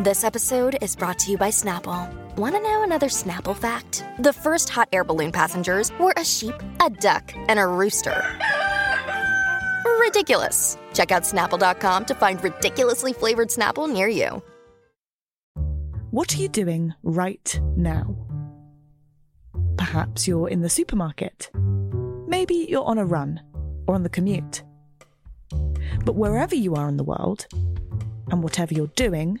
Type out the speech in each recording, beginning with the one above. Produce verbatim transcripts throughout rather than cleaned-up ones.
This episode is brought to you by Snapple. Want to know another Snapple fact? The first hot air balloon passengers were a sheep, a duck, and a rooster. Ridiculous. Check out Snapple dot com to find ridiculously flavored Snapple near you. What are you doing right now? Perhaps you're in the supermarket. Maybe you're on a run or on the commute. But wherever you are in the world, and whatever you're doing,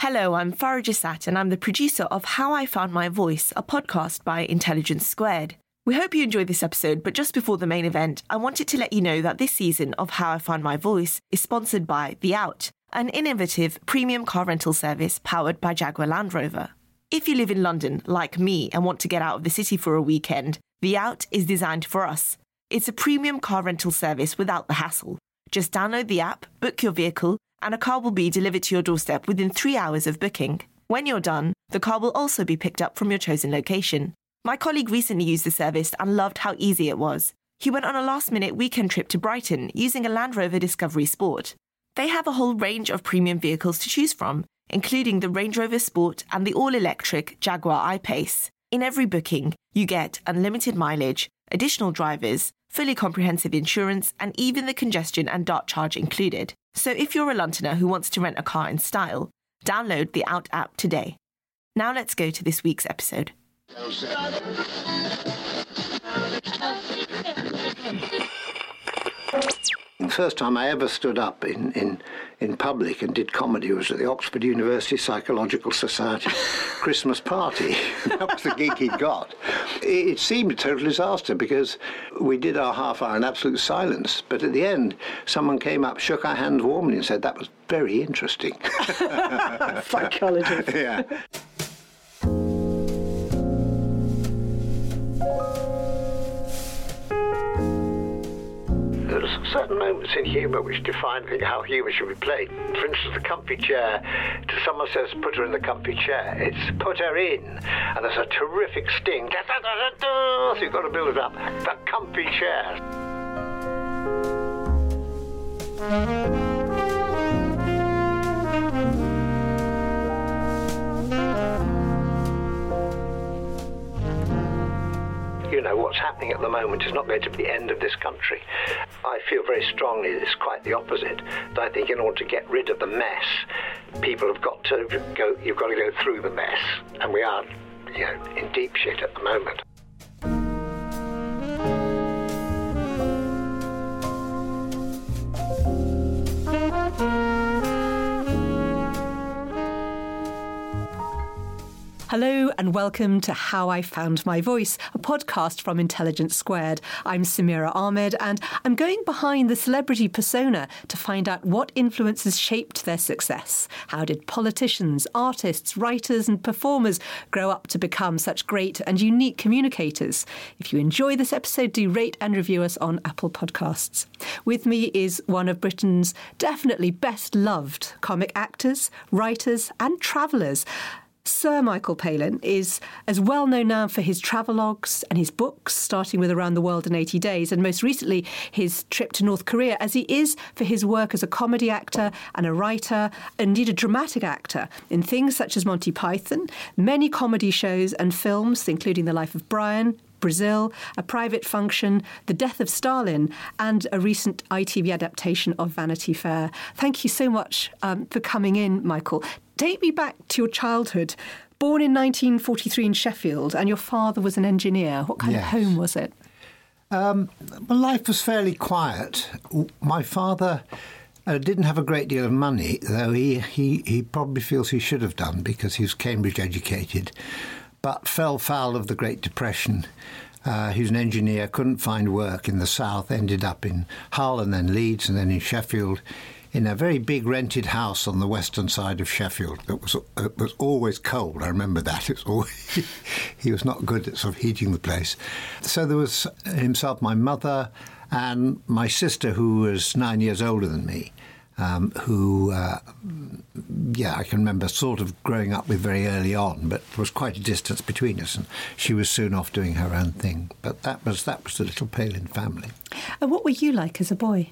Hello, I'm Farah Jassat and I'm the producer of How I Found My Voice, a podcast by Intelligence Squared. We hope you enjoyed this episode, but just before the main event, I wanted to let you know that this season of How I Found My Voice is sponsored by The Out, an innovative premium car rental service powered by Jaguar Land Rover. If you live in London, like me, and want to get out of the city for a weekend, The Out is designed for us. It's a premium car rental service without the hassle. Just download the app, book your vehicle, and a car will be delivered to your doorstep within three hours of booking. When you're done, the car will also be picked up from your chosen location. My colleague recently used the service and loved how easy it was. He went on a last-minute weekend trip to Brighton using a Land Rover Discovery Sport. They have a whole range of premium vehicles to choose from, including the Range Rover Sport and the all-electric Jaguar I-Pace. In every booking, you get unlimited mileage, additional drivers, fully comprehensive insurance, and even the congestion and dart charge included. So if you're a Londoner who wants to rent a car in style, download the Out app today. Now let's go to this week's episode. The first time I ever stood up in, in, in public and did comedy was at the Oxford University Psychological Society Christmas party. That was the gig he'd got. It, it seemed a total disaster because we did our half hour in absolute silence, but at the end someone came up, shook our hands warmly and said, "That was very interesting." Psychologist. Yeah. Certain moments in humour which define how humour should be played. For instance, the comfy chair. Someone says, "Put her in the comfy chair." It's "put her in," and there's a terrific sting. So you've got to build it up. The comfy chair. You know, what's happening at the moment is not going to be the end of this country. I feel very strongly that it's quite the opposite. That I think in order to get rid of the mess, people have got to go, you've got to go through the mess. And we are, you know, in deep shit at the moment. Hello and welcome to How I Found My Voice, a podcast from Intelligence Squared. I'm Samira Ahmed and I'm going behind the celebrity persona to find out what influences shaped their success. How did politicians, artists, writers and performers grow up to become such great and unique communicators? If you enjoy this episode, do rate and review us on Apple Podcasts. With me is one of Britain's definitely best loved comic actors, writers and travellers. Sir Michael Palin is as well known now for his travelogues and his books, starting with Around the World in eighty days, and most recently his trip to North Korea, as he is for his work as a comedy actor and a writer, indeed a dramatic actor, in things such as Monty Python, many comedy shows and films, including The Life of Brian, Brazil, A Private Function, The Death of Stalin, and a recent I T V adaptation of Vanity Fair. Thank you so much um, for coming in, Michael. Take me back to your childhood. born in nineteen forty-three in Sheffield, and your father was an engineer. What kind yes. of home was it? Um, well, life was fairly quiet. My father uh, didn't have a great deal of money, though he, he, he probably feels he should have done because he was Cambridge educated, but fell foul of the Great Depression. Uh, he was an engineer, couldn't find work in the south, ended up in Hull and then Leeds and then in Sheffield, in a very big rented house on the western side of Sheffield that was it was always cold. I remember that. It was always, he was not good at sort of heating the place. So there was himself, my mother, and my sister, who was nine years older than me, um, who, uh, yeah, I can remember sort of growing up with very early on, but there was quite a distance between us, and she was soon off doing her own thing. But that was, that was the little Palin family. And what were you like as a boy?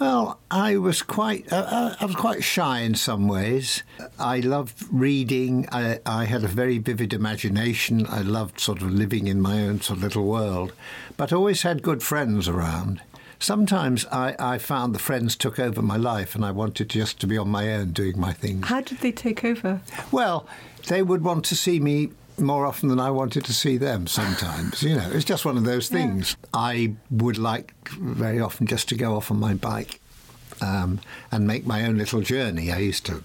Well, I was quite uh, I was quite shy in some ways. I loved reading. I, I had a very vivid imagination. I loved sort of living in my own sort of little world, but always had good friends around. Sometimes I, I found the friends took over my life and I wanted just to be on my own doing my thing. How did they take over? Well, they would want to see me more often than I wanted to see them sometimes. You know, it's just one of those things. Yeah. I would like very often just to go off on my bike um, and make my own little journey. I used to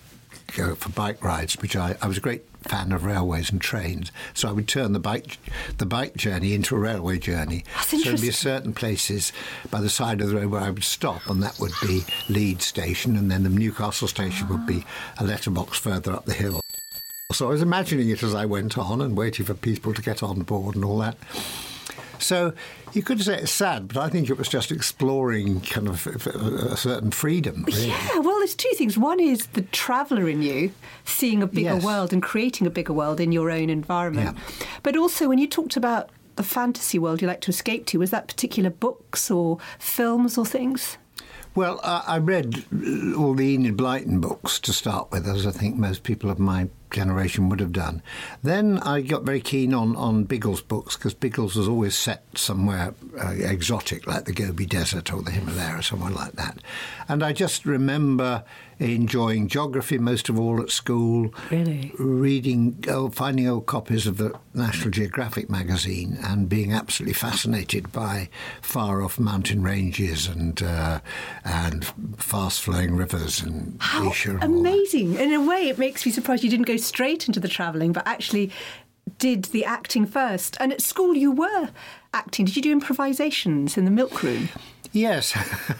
go for bike rides, which I, I was a great fan of railways and trains. So I would turn the bike the bike journey into a railway journey. That's interesting. So there'd be certain places by the side of the road where I would stop, and that would be Leeds station, and then the Newcastle station ah. would be a letterbox further up the hill. So I was imagining it as I went on and waiting for people to get on board and all that. So you could say it's sad, but I think it was just exploring kind of a certain freedom. Really. Yeah, well, there's two things. One is the traveller in you, seeing a bigger yes. world and creating a bigger world in your own environment. Yeah. But also when you talked about the fantasy world you like to escape to, was that particular books or films or things? Well, uh, I read all the Enid Blyton books to start with, as I think most people of my generation would have done. Then I got very keen on, on Biggles books, because Biggles was always set somewhere uh, exotic, like the Gobi Desert or the Himalaya or somewhere like that. And I just remember enjoying geography most of all at school. Really? Reading, old, finding old copies of the National Geographic magazine and being absolutely fascinated by far-off mountain ranges and uh, and fast-flowing rivers and How Asia and amazing! In a way, it makes me surprised you didn't go straight into the travelling, but actually did the acting first. And at school, you were acting. Did you do improvisations in the milk room? Yes,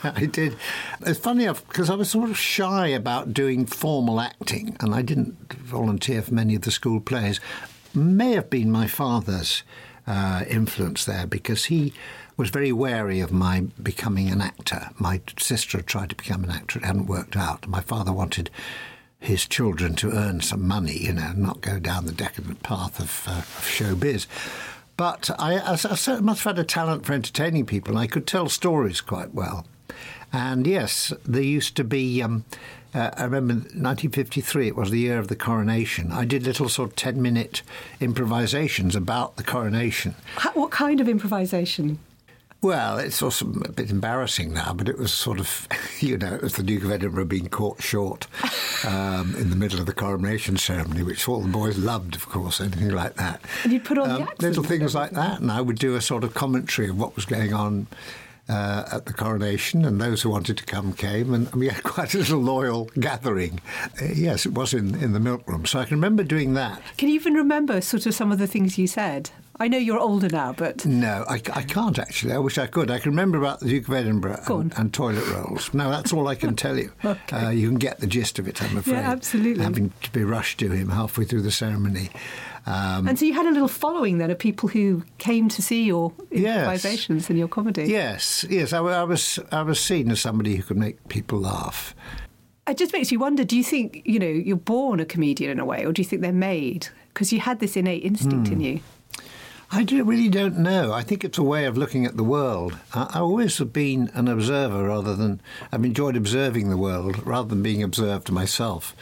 I did. It's funny enough, because I was sort of shy about doing formal acting, and I didn't volunteer for many of the school plays. May have been my father's uh, influence there, because he was very wary of my becoming an actor. My sister had tried to become an actor. It hadn't worked out. My father wanted his children to earn some money, you know, not go down the decadent path of, uh, of showbiz. But I, I, I must have had a talent for entertaining people. I could tell stories quite well. And yes, there used to be, um, uh, I remember nineteen fifty-three, it was the year of the coronation. I did little sort of ten-minute improvisations about the coronation. How, what kind of improvisation? Well, it's also a bit embarrassing now, but it was sort of, you know, it was the Duke of Edinburgh being caught short um, in the middle of the coronation ceremony, which all the boys loved, of course, anything like that. And you'd put on um, the accent. Little things like that, and I would do a sort of commentary of what was going on uh, at the coronation, and those who wanted to come came, and we had quite a little loyal gathering. Uh, yes, it was in, in the milk room, so I can remember doing that. Can you even remember sort of some of the things you said? I know you're older now, but... No, I, I can't, actually. I wish I could. I can remember about the Duke of Edinburgh and, and toilet rolls. No, that's all I can tell you. Okay. Uh, you can get the gist of it, I'm afraid. Yeah, absolutely. Having to be rushed to him halfway through the ceremony. Um, and so you had a little following, then, of people who came to see your improvisations yes, and your comedy. Yes, yes. I, I was I was seen as somebody who could make people laugh. It just makes you wonder, do you think, you know, you're born a comedian in a way, or do you think they're made? Because you had this innate instinct mm. in you. I do, really don't know. I think it's a way of looking at the world. I, I always have been an observer rather than... I've enjoyed observing the world rather than being observed myself.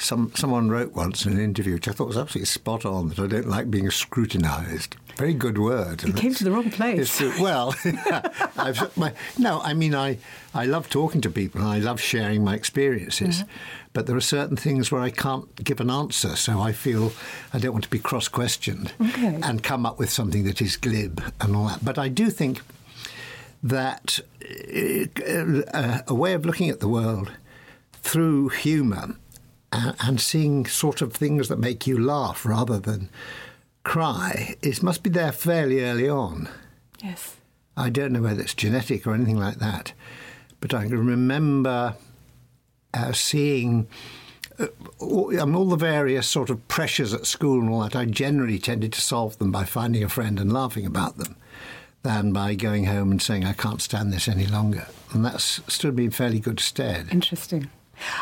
Some someone wrote once in an interview, which I thought was absolutely spot on, that I don't like being scrutinised. Very good word. You came to the wrong place. It's, well, I've, my, no, I mean, I, I love talking to people and I love sharing my experiences, mm-hmm. but there are certain things where I can't give an answer, so I feel I don't want to be cross-questioned okay. and come up with something that is glib and all that. But I do think that uh, a way of looking at the world through humour and, and seeing sort of things that make you laugh rather than cry, it must be there fairly early on. Yes. I don't know whether it's genetic or anything like that, but I can remember uh, seeing uh, all, I mean, all the various sort of pressures at school and all that. I generally tended to solve them by finding a friend and laughing about them than by going home and saying, I can't stand this any longer. And that's stood me in fairly good stead. Interesting.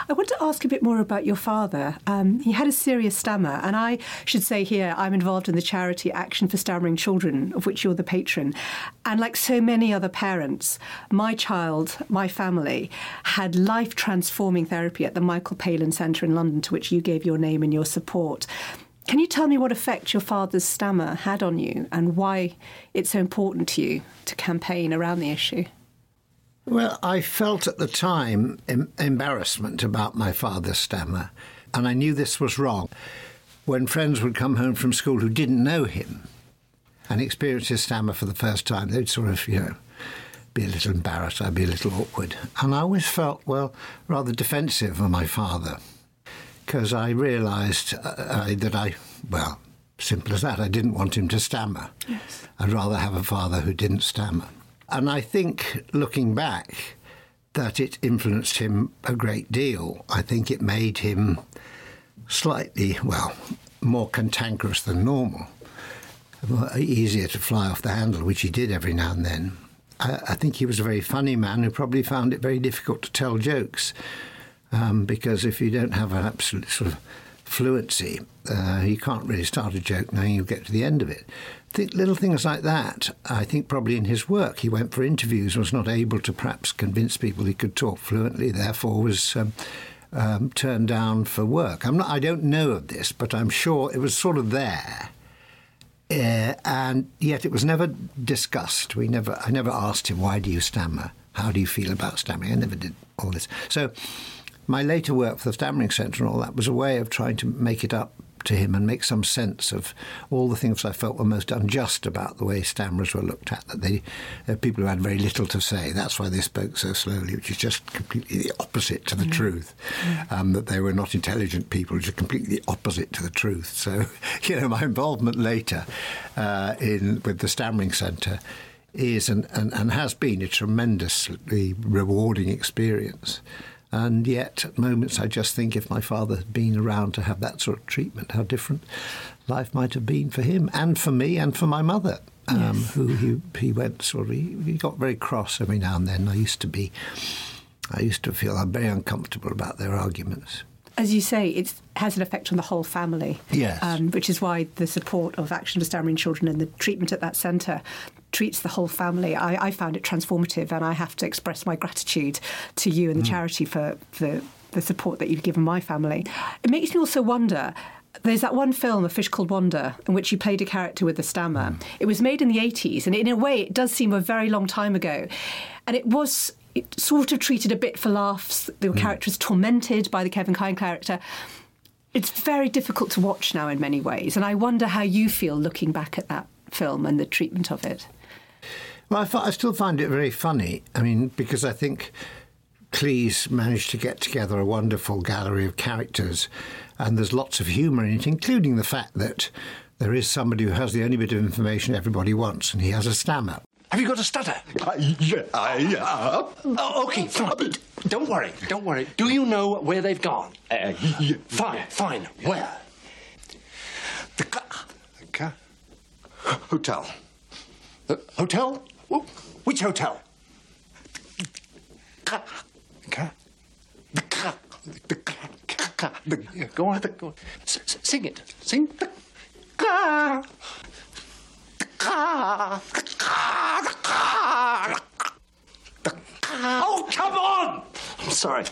I want to ask a bit more about your father. Um, he had a serious stammer, and I should say here, I'm involved in the charity Action for Stammering Children, of which you're the patron. And like so many other parents, my child, my family, had life-transforming therapy at the Michael Palin Centre in London, to which you gave your name and your support. Can you tell me what effect your father's stammer had on you and why it's so important to you to campaign around the issue? Well, I felt at the time em- embarrassment about my father's stammer, and I knew this was wrong. When friends would come home from school who didn't know him and experience his stammer for the first time, they'd sort of, you know, be a little embarrassed, I'd be a little awkward. And I always felt, well, rather defensive of my father, because I realised uh, I, that I, well, simple as that, I didn't want him to stammer. Yes. I'd rather have a father who didn't stammer. And I think, looking back, that it influenced him a great deal. I think it made him slightly, well, more cantankerous than normal, easier to fly off the handle, which he did every now and then. I, I think he was a very funny man who probably found it very difficult to tell jokes. Um, because if you don't have an absolute sort of fluency, uh, you can't really start a joke knowing you'll get to the end of it. Th- little things like that, I think probably in his work, he went for interviews, was not able to perhaps convince people he could talk fluently, therefore was um, um, turned down for work. I'm not, I don't know of this, but I'm sure it was sort of there. Uh, and yet it was never discussed. We never, I never asked him, why do you stammer? How do you feel about stammering? I never did all this. So my later work for the Stammering Centre and all that was a way of trying to make it up to him and make some sense of all the things I felt were most unjust about the way stammerers were looked at, that they, uh, people who had very little to say. That's why they spoke so slowly, which is just completely the opposite to the yeah. truth, yeah. Um, that they were not intelligent people, which is completely opposite to the truth. So, you know, my involvement later uh, in with the Stammering Centre is and, and, and has been a tremendously rewarding experience. And yet, at moments, I just think if my father had been around to have that sort of treatment, how different life might have been for him and for me and for my mother, um, yes. who he, he went sort of, he, he got very cross every now and then. I used to be, I used to feel I'm very uncomfortable about their arguments. As you say, it has an effect on the whole family, yes. um, which is why the support of Action for Stammering Children and the treatment at that centre treats the whole family. I, I found it transformative, and I have to express my gratitude to you and the mm. charity for, for the support that you've given my family. It makes me also wonder, there's that one film, A Fish Called Wanda, in which you played a character with a stammer. Mm. It was made in the eighties, and in a way it does seem a very long time ago. And it was... It sort of treated a bit for laughs. The mm. character is tormented by the Kevin Kline character. It's very difficult to watch now in many ways, and I wonder how you feel looking back at that film and the treatment of it. Well, I, f- I still find it very funny. I mean, because I think Cleese managed to get together a wonderful gallery of characters, and there's lots of humour in it, including the fact that there is somebody who has the only bit of information everybody wants, and he has a stammer. Have you got a stutter? Uh, yeah, uh, oh, okay, fine. Don't worry, don't worry. Do you know where they've gone? Uh, yeah, fine, yeah. fine. Yeah. Where? The car. The car. Hotel. The hotel? Which hotel? The car. The car. The car. The car. The car. The car. Go on, the, go on. S- s- sing it. Sing the car. Oh, come on! sorry.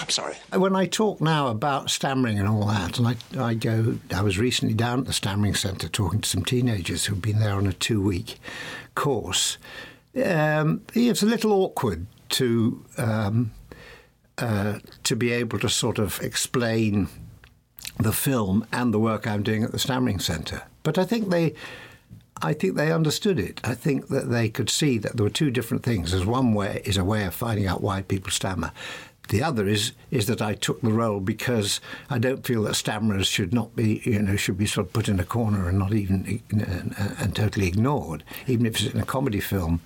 I'm sorry. When I talk now about stammering and all that, and I, I go, I was recently down at the Stammering Centre talking to some teenagers who'd been there on a two-week course. Um, it's a little awkward to um, uh, to be able to sort of explain the film and the work I'm doing at the Stammering Centre, but I think they. I think they understood it. I think that they could see that there were two different things. As one way is a way of finding out why people stammer. The other is is that I took the role because I don't feel that stammerers should not be, you know, should be sort of put in a corner and not even and, and totally ignored. Even if it's in a comedy film,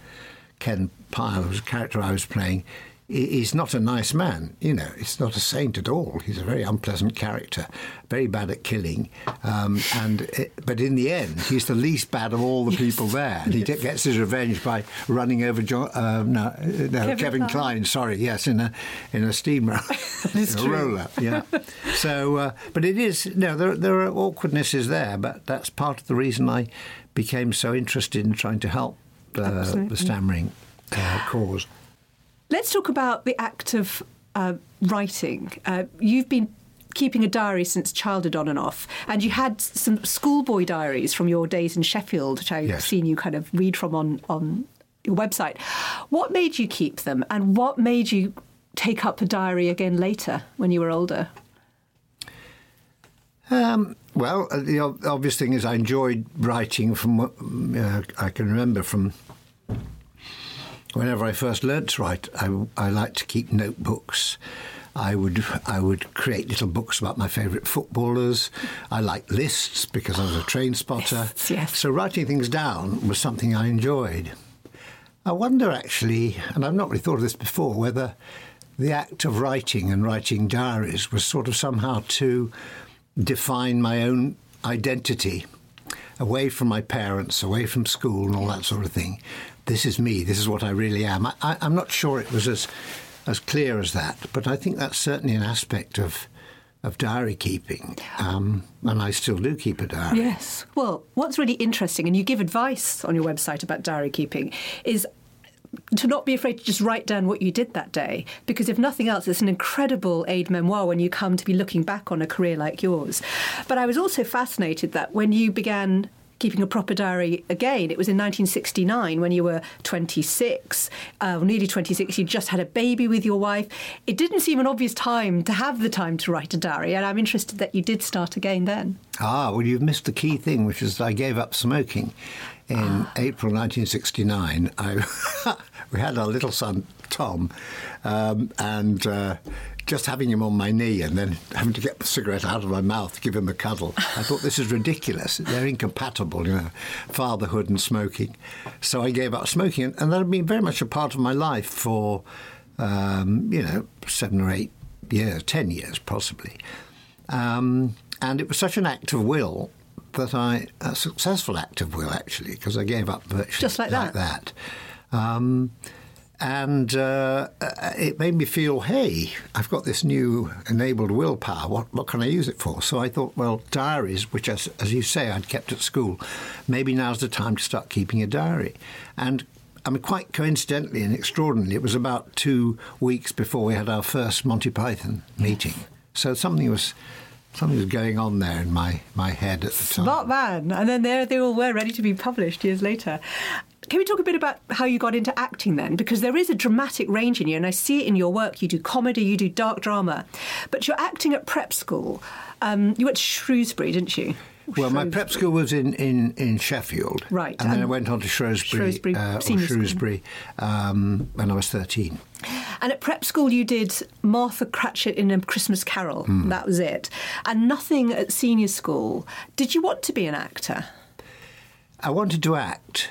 Ken Pyle, who's a character I was playing, he's not a nice man, you know. He's not a saint at all. He's a very unpleasant character, very bad at killing. Um, and it, but in the end, he's the least bad of all the yes. people there. And yes. he gets his revenge by running over John, uh, no, no, Kevin, Kevin Kline. Sorry, yes, in a in a steamer, in a roller. Yeah. So, uh, but it is no. There there are awkwardnesses there, but that's part of the reason I became so interested in trying to help uh, the stammering uh, cause. Let's talk about the act of uh, writing. Uh, you've been keeping a diary since childhood on and off, and you had some schoolboy diaries from your days in Sheffield, which I've yes. seen you kind of read from on, on your website. What made you keep them, and what made you take up a diary again later when you were older? Um, well, the obvious thing is I enjoyed writing from what uh, I can remember from... Whenever I first learnt to write, I, I liked to keep notebooks. I would I would create little books about my favourite footballers. I liked lists because I was a train spotter. Yes, yes. So writing things down was something I enjoyed. I wonder actually, and I've not really thought of this before, whether the act of writing and writing diaries was sort of somehow to define my own identity, away from my parents, away from school and all that sort of thing. This is me, this is what I really am. I, I, I'm not sure it was as as clear as that, but I think that's certainly an aspect of of diary keeping, um, and I still do keep a diary. Yes. Well, what's really interesting, and you give advice on your website about diary keeping, is to not be afraid to just write down what you did that day, because if nothing else, it's an incredible aide memoire when you come to be looking back on a career like yours. But I was also fascinated that when you began keeping a proper diary again, it was in nineteen sixty-nine when you were twenty-six, uh, nearly twenty-six, you just had a baby with your wife. It didn't seem an obvious time to have the time to write a diary, and I'm interested that you did start again then. Ah, well, you've missed the key thing, which is that I gave up smoking in ah. April nineteen sixty-nine. I, we had our little son, Tom, um, and... Uh, just having him on my knee and then having to get the cigarette out of my mouth to give him a cuddle. I thought, this is ridiculous. They're incompatible, you know, fatherhood and smoking. So I gave up smoking. And that had been very much a part of my life for, um, you know, seven or eight years, ten years possibly. Um, and it was such an act of will that I, a successful act of will, actually, because I gave up virtually just like that. Like that. Um, And uh, it made me feel, hey, I've got this new enabled willpower. What what can I use it for? So I thought, well, diaries, which, as, as you say, I'd kept at school, maybe now's the time to start keeping a diary. And, I mean, quite coincidentally and extraordinarily, it was about two weeks before we had our first Monty Python meeting. So something was... Something was going on there in my, my head at the time. Smart man. And then there they all were, ready to be published years later. Can we talk a bit about how you got into acting then? Because there is a dramatic range in you, and I see it in your work. You do comedy, you do dark drama. But you're acting at prep school. Um, you went to Shrewsbury, didn't you? Well, Shrewsbury. My prep school was in, in, in Sheffield. Right. And um, then I went on to Shrewsbury, Shrewsbury, uh, Shrewsbury um, when I was thirteen. And at prep school you did Martha Cratchit in A Christmas Carol. Mm. That was it. And nothing at senior school. Did you want to be an actor? I wanted to act.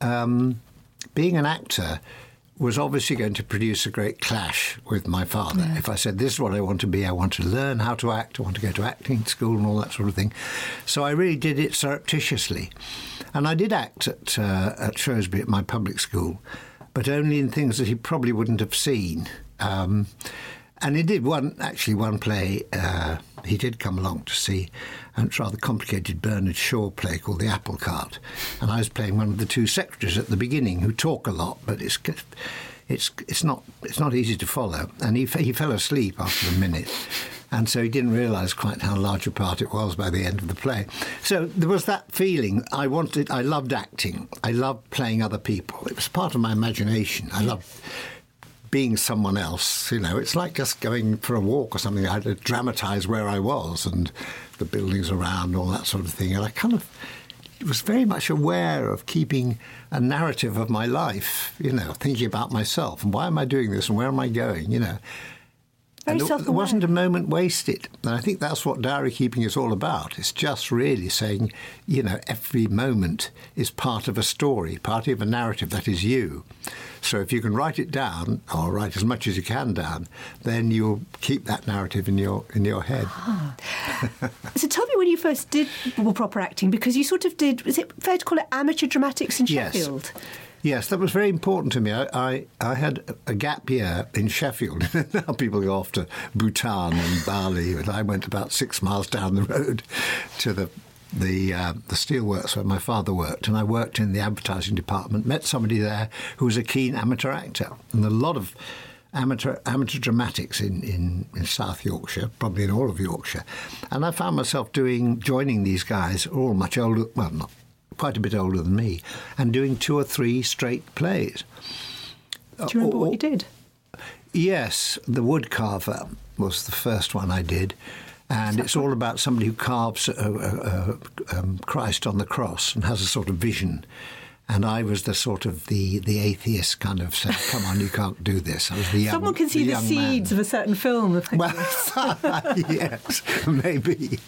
Um, being an actor was obviously going to produce a great clash with my father. Yeah. If I said, this is what I want to be, I want to learn how to act, I want to go to acting school and all that sort of thing. So I really did it surreptitiously. And I did act at, uh, at Shrewsbury, at my public school, but only in things that he probably wouldn't have seen. Um, and he did one, actually one play, uh, he did come along to see, and it's a rather complicated Bernard Shaw play called The Apple Cart. And I was playing one of the two secretaries at the beginning who talk a lot, but it's it's it's not it's not easy to follow. And he he fell asleep after a minute, and so he didn't realise quite how large a part it was by the end of the play. So there was that feeling. I wanted. I loved acting. I loved playing other people. It was part of my imagination. I loved being someone else, you know. It's like just going for a walk or something. I had to dramatise where I was and the buildings around, all that sort of thing. And I kind of was very much aware of keeping a narrative of my life, you know, thinking about myself and why am I doing this and where am I going, you know. Very self-aware. There wasn't a moment wasted. And I think that's what diary keeping is all about. It's just really saying, you know, every moment is part of a story, part of a narrative that is you. So if you can write it down, or write as much as you can down, then you'll keep that narrative in your in your head. Ah. So tell me when you first did well, proper acting, because you sort of did, is it fair to call it amateur dramatics in Sheffield? Yes. Yes, that was very important to me. I, I, I had a gap year in Sheffield. Now people go off to Bhutan and Bali, and I went about six miles down the road to the the uh, the steelworks where my father worked, and I worked in the advertising department, met somebody there who was a keen amateur actor, and a lot of amateur amateur dramatics in, in, in South Yorkshire, probably in all of Yorkshire. And I found myself doing joining these guys, all much older, well, not quite a bit older than me, and doing two or three straight plays. Do you remember or, what you did? Yes, The Woodcarver was the first one I did, and it's all about somebody who carves a, a, a, um, Christ on the cross and has a sort of vision. And I was the sort of the, the atheist kind of said, come on, you can't do this. I was the young Someone can see the, the seeds man. Of a certain film. I well, yes, maybe.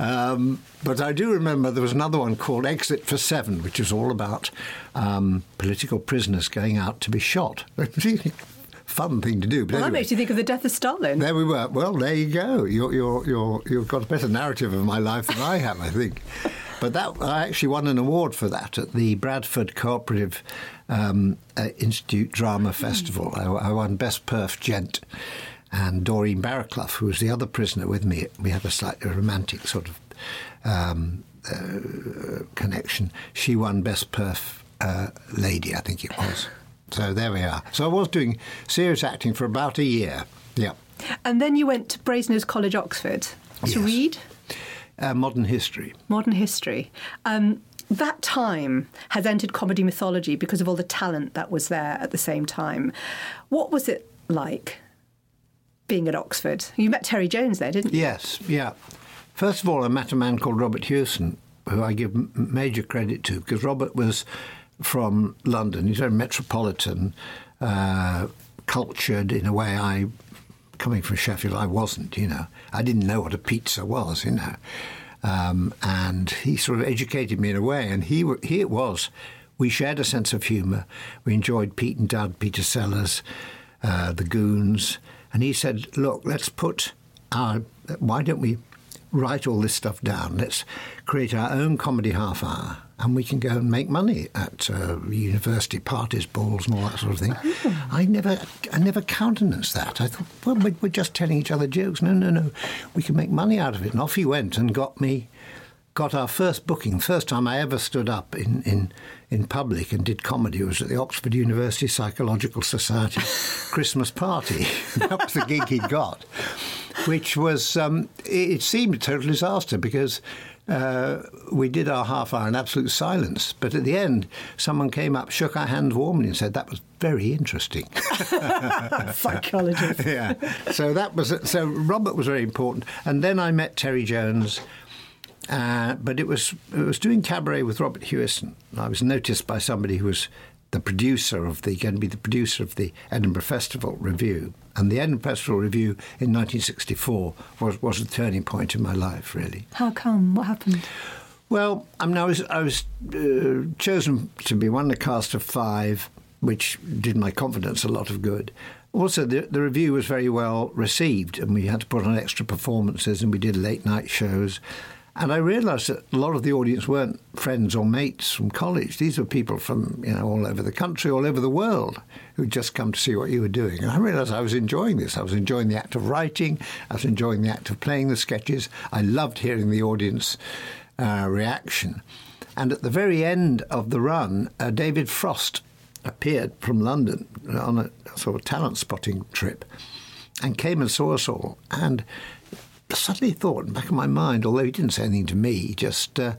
Um, but I do remember there was another one called Exit for Seven, which was all about um, political prisoners going out to be shot. Fun thing to do. But well, anyway, that makes you think of The Death of Stalin. There we were. Well, there you go. You're, you're, you're, you've got a better narrative of my life than I have, I think. But that I actually won an award for that at the Bradford Cooperative um, uh, Institute Drama Festival. I, I won Best Perf Gent, and Doreen Barraclough, who was the other prisoner with me, we have a slightly romantic sort of um, uh, connection. She won Best Perf uh, Lady, I think it was. So there we are. So I was doing serious acting for about a year. Yeah. And then you went to Brasenose College, Oxford, to yes. read. Uh, modern history. Modern history. Um, that time has entered comedy mythology because of all the talent that was there at the same time. What was it like being at Oxford? You met Terry Jones there, didn't you? Yes, yeah. First of all, I met a man called Robert Hewison, who I give m- major credit to, because Robert was from London. He's very metropolitan, uh, cultured in a way I... Coming from Sheffield, I wasn't, you know. I didn't know what a pizza was, you know. Um, and he sort of educated me in a way, and he, he it was. We shared a sense of humour. We enjoyed Pete and Dud, Peter Sellers, uh, the Goons. And he said, look, let's put our... Why don't we write all this stuff down? Let's create our own comedy half hour, and we can go and make money at uh, university parties, balls and all that sort of thing. Oh. I never I never countenanced that. I thought, well, we're just telling each other jokes. No, no, no. We can make money out of it. And off he went and got me, got our first booking. First time I ever stood up in, in, in public and did comedy was at the Oxford University Psychological Society Christmas party. That was the gig he'd got, which was, um, it, it seemed a total disaster because... Uh, we did our half hour in absolute silence, but at the end, someone came up, shook our hands warmly, and said, "That was very interesting." Psychologist. Yeah. So that was so. Robert was very important, and then I met Terry Jones, uh, but it was it was doing cabaret with Robert Hewison. I was noticed by somebody who was the producer of the going to be the producer of the Edinburgh Festival Review, and the Edinburgh Festival Review in nineteen sixty-four was, was a turning point in my life, really. How come? What happened? Well, I mean, I was, I was uh, chosen to be one of the cast of five, which did my confidence a lot of good. Also, the, the review was very well received, and we had to put on extra performances, and we did late-night shows. And I realised that a lot of the audience weren't friends or mates from college. These were people from, you know, all over the country, all over the world, who'd just come to see what you were doing. And I realised I was enjoying this. I was enjoying the act of writing. I was enjoying the act of playing the sketches. I loved hearing the audience uh, reaction. And at the very end of the run, uh, David Frost appeared from London on a sort of talent spotting trip and came and saw us all, and suddenly thought in the back of my mind, although he didn't say anything to me, just uh,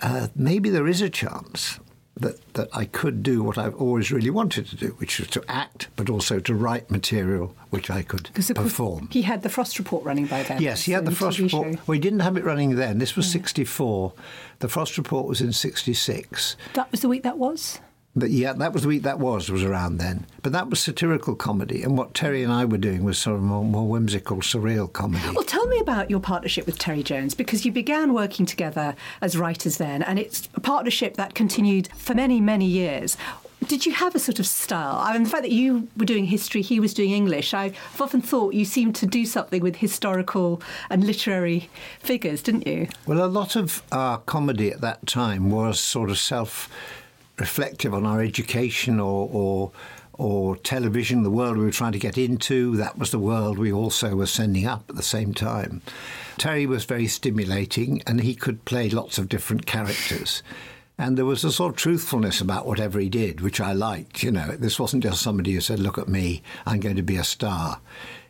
uh, maybe there is a chance that, that I could do what I've always really wanted to do, which was to act, but also to write material which I could perform. He had The Frost Report running by then. Yes, he had The Frost Report. Well, he didn't have it running then. This was sixty-four. The Frost Report was in sixty-six. That was the week that was? But yeah, that was the week that was, was around then. But that was satirical comedy, and what Terry and I were doing was sort of more, more whimsical, surreal comedy. Well, tell me about your partnership with Terry Jones, because you began working together as writers then, and it's a partnership that continued for many, many years. Did you have a sort of style? I mean, the fact that you were doing history, he was doing English, I've often thought you seemed to do something with historical and literary figures, didn't you? Well, a lot of our comedy at that time was sort of self reflective on our education or, or or television, the world we were trying to get into. That was the world we also were sending up at the same time. Terry was very stimulating, and he could play lots of different characters. And there was a sort of truthfulness about whatever he did, which I liked. You know, this wasn't just somebody who said, look at me, I'm going to be a star.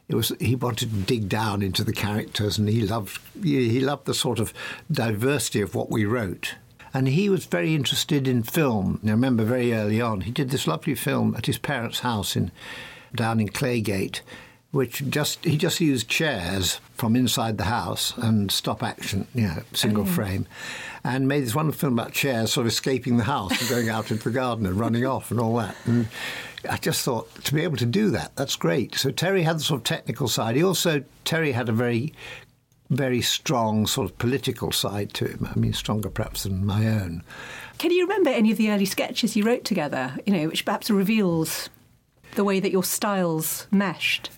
It was, he wanted to dig down into the characters, and he loved he loved the sort of diversity of what we wrote. And he was very interested in film. I remember very early on, he did this lovely film at his parents' house in down in Claygate, which just he just used chairs from inside the house and stop action, you know, single mm-hmm. frame, and made this wonderful film about chairs sort of escaping the house and going out into the garden and running off and all that. And I just thought, to be able to do that, that's great. So Terry had the sort of technical side. He also, Terry had a very... very strong sort of political side to him. I mean, stronger perhaps than my own. Can you remember any of the early sketches you wrote together, you know, which perhaps reveals the way that your styles meshed?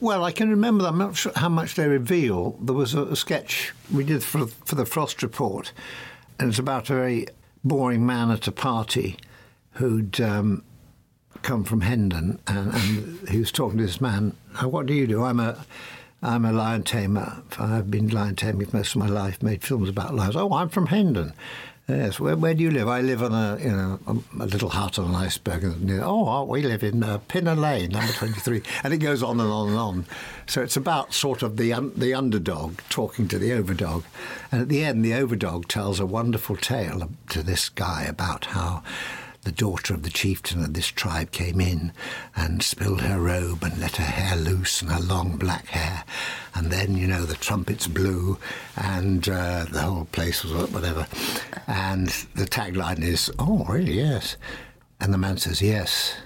Well, I can remember them. I'm not sure how much they reveal. There was a, a sketch we did for, for the Frost Report, and it's about a very boring man at a party who'd um, come from Hendon, and, and he was talking to this man. Oh, what do you do? I'm a... I'm a lion tamer. I've been lion taming most of my life, made films about lions. Oh, I'm from Hendon. Yes, where, where do you live? I live on a, you know, a little hut on an iceberg. Oh, we live in uh, Pinner Lane, number twenty-three. And it goes on and on and on. So it's about sort of the un- the underdog talking to the overdog. And at the end, the overdog tells a wonderful tale to this guy about how the daughter of the chieftain of this tribe came in and spilled her robe and let her hair loose and her long black hair. And then, you know, the trumpets blew and uh, the whole place was whatever. And the tagline is, oh, really, yes. And the man says, yes,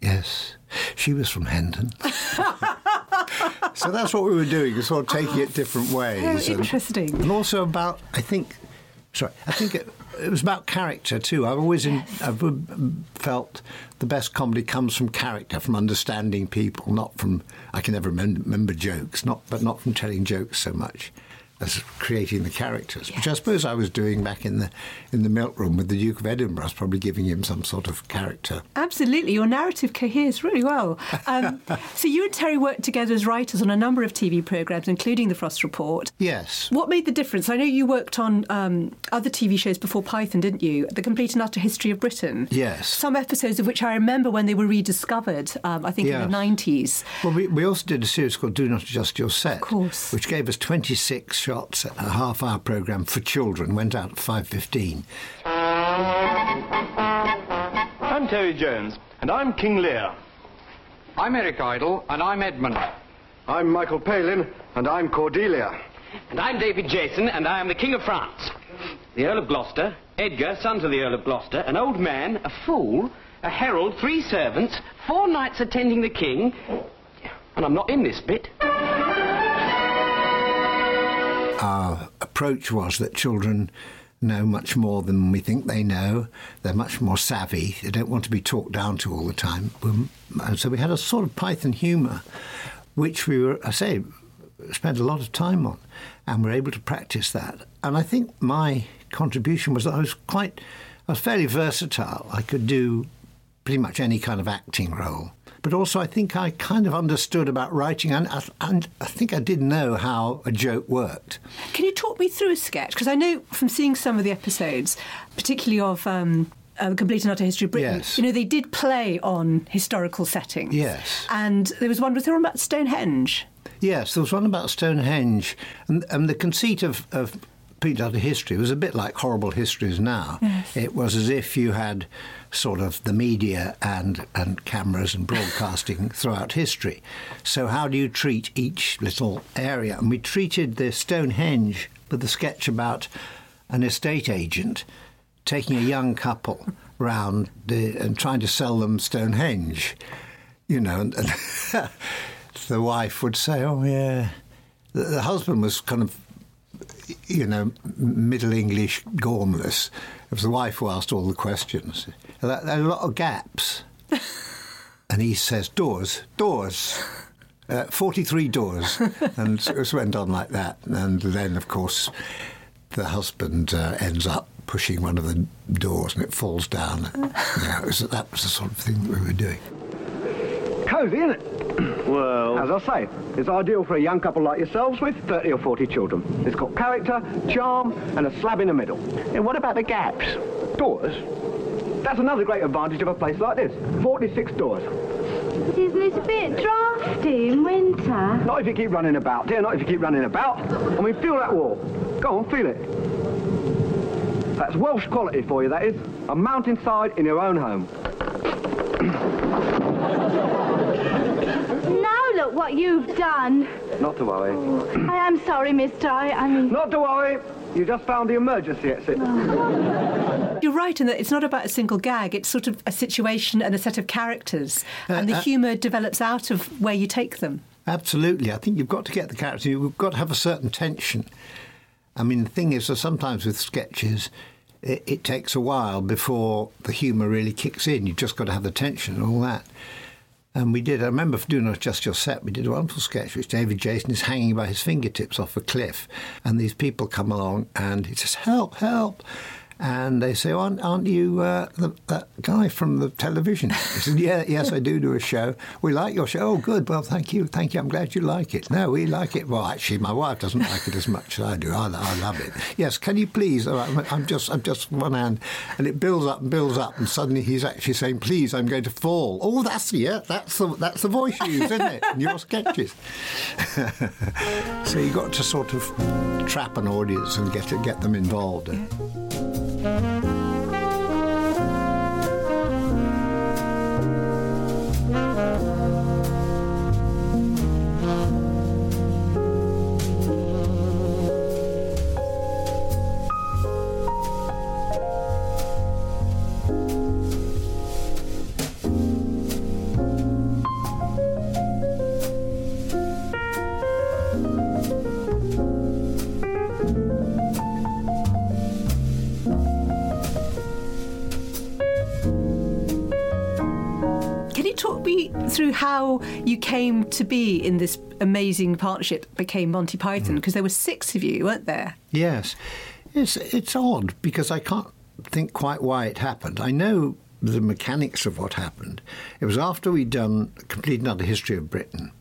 yes, she was from Hendon. So that's what we were doing, was sort of taking oh, it different ways. So interesting. And, and also about, I think... Sorry, I think it, it was about character too. I've always in, I've felt the best comedy comes from character, from understanding people, not from, I can never remember jokes, not but not from telling jokes so much as creating the characters, yes. Which I suppose I was doing back in the in the milk room with the Duke of Edinburgh. I was probably giving him some sort of character. Absolutely, your narrative coheres really well. Um, so you and Terry worked together as writers on a number of T V programmes, including The Frost Report. Yes. What made the difference? I know you worked on um, other T V shows before Python, didn't you? The Complete and Utter History of Britain. Yes. Some episodes of which I remember when they were rediscovered, um, I think yes. in the nineties. Well, we, we also did a series called Do Not Adjust Your Set. Of course. Which gave us twenty-six shots at a half-hour programme for children, went out at five fifteen. I'm Terry Jones, and I'm King Lear. I'm Eric Idle, and I'm Edmund. I'm Michael Palin, and I'm Cordelia. And I'm David Jason, and I am the King of France. The Earl of Gloucester, Edgar, son to the Earl of Gloucester, an old man, a fool, a herald, three servants, four knights attending the king, and I'm not in this bit. Our approach was that children know much more than we think they know. They're much more savvy. They don't want to be talked down to all the time. And so we had a sort of Python humour, which we were, I say, spent a lot of time on, and were able to practice that. And I think my contribution was that I was quite, I was fairly versatile. I could do pretty much any kind of acting role. But also I think I kind of understood about writing, and I, and I think I did know how a joke worked. Can you talk me through a sketch? Because I know from seeing some of the episodes, particularly of um, uh, Complete and Utter History of Britain, yes. you know, they did play on historical settings. Yes. And there was one, was there one about Stonehenge? Yes, there was one about Stonehenge. And, and the conceit of, of Complete and Utter History was a bit like Horrible Histories now. Yes. It was as if you had sort of the media and, and cameras and broadcasting throughout history. So how do you treat each little area? And we treated the Stonehenge with a sketch about an estate agent taking a young couple round the, and trying to sell them Stonehenge. You know, and, and the wife would say, oh, yeah. The, the husband was kind of, you know, Middle English gormless. It was the wife who asked all the questions. There are a lot of gaps. And he says, doors, doors, uh, forty-three doors. And so it went on like that. And then, of course, the husband uh, ends up pushing one of the doors and it falls down. You know, it was, that was the sort of thing that we were doing. Cozy, isn't it? Well... As I say, it's ideal for a young couple like yourselves with thirty or forty children. It's got character, charm, and a slab in the middle. And what about the gaps? Doors? That's another great advantage of a place like this. forty-six doors. Isn't it a bit drafty in winter? Not if you keep running about, dear, not if you keep running about. I mean, feel that wall. Go on, feel it. That's Welsh quality for you, that is. A mountainside in your own home. Look what you've done. Not to worry. Oh, I am sorry, mister. I, I mean... Not to worry. You just found the emergency exit. Oh. You're right in that it's not about a single gag. It's sort of a situation and a set of characters. Uh, and the uh, humour develops out of where you take them. Absolutely. I think you've got to get the character. You've got to have a certain tension. I mean, the thing is that sometimes with sketches, it, it takes a while before the humour really kicks in. You've just got to have the tension and all that. And we did, I remember for Do Not Adjust Your Set, we did a wonderful sketch which David Jason is hanging by his fingertips off a cliff. And these people come along and he says, help, help. And they say, aren't, aren't you uh, the, that guy from the television? He said, yeah, yes, I do do a show. We like your show. Oh, good. Well, thank you. Thank you. I'm glad you like it. No, we like it. Well, actually, my wife doesn't like it as much as I do. I, I love it. Yes, can you please? All right, I'm just I'm just one hand. And it builds up and builds up. And suddenly he's actually saying, please, I'm going to fall. Oh, that's, yeah, that's the, that's the voice you use, isn't it? In your sketches. So you've got to sort of trap an audience and get, get them involved. Through how you came to be in this amazing partnership that became Monty Python, because mm. there were six of you, weren't there? Yes. It's, it's odd, because I can't think quite why it happened. I know the mechanics of what happened. It was after we'd done Complete and Utter History of Britain.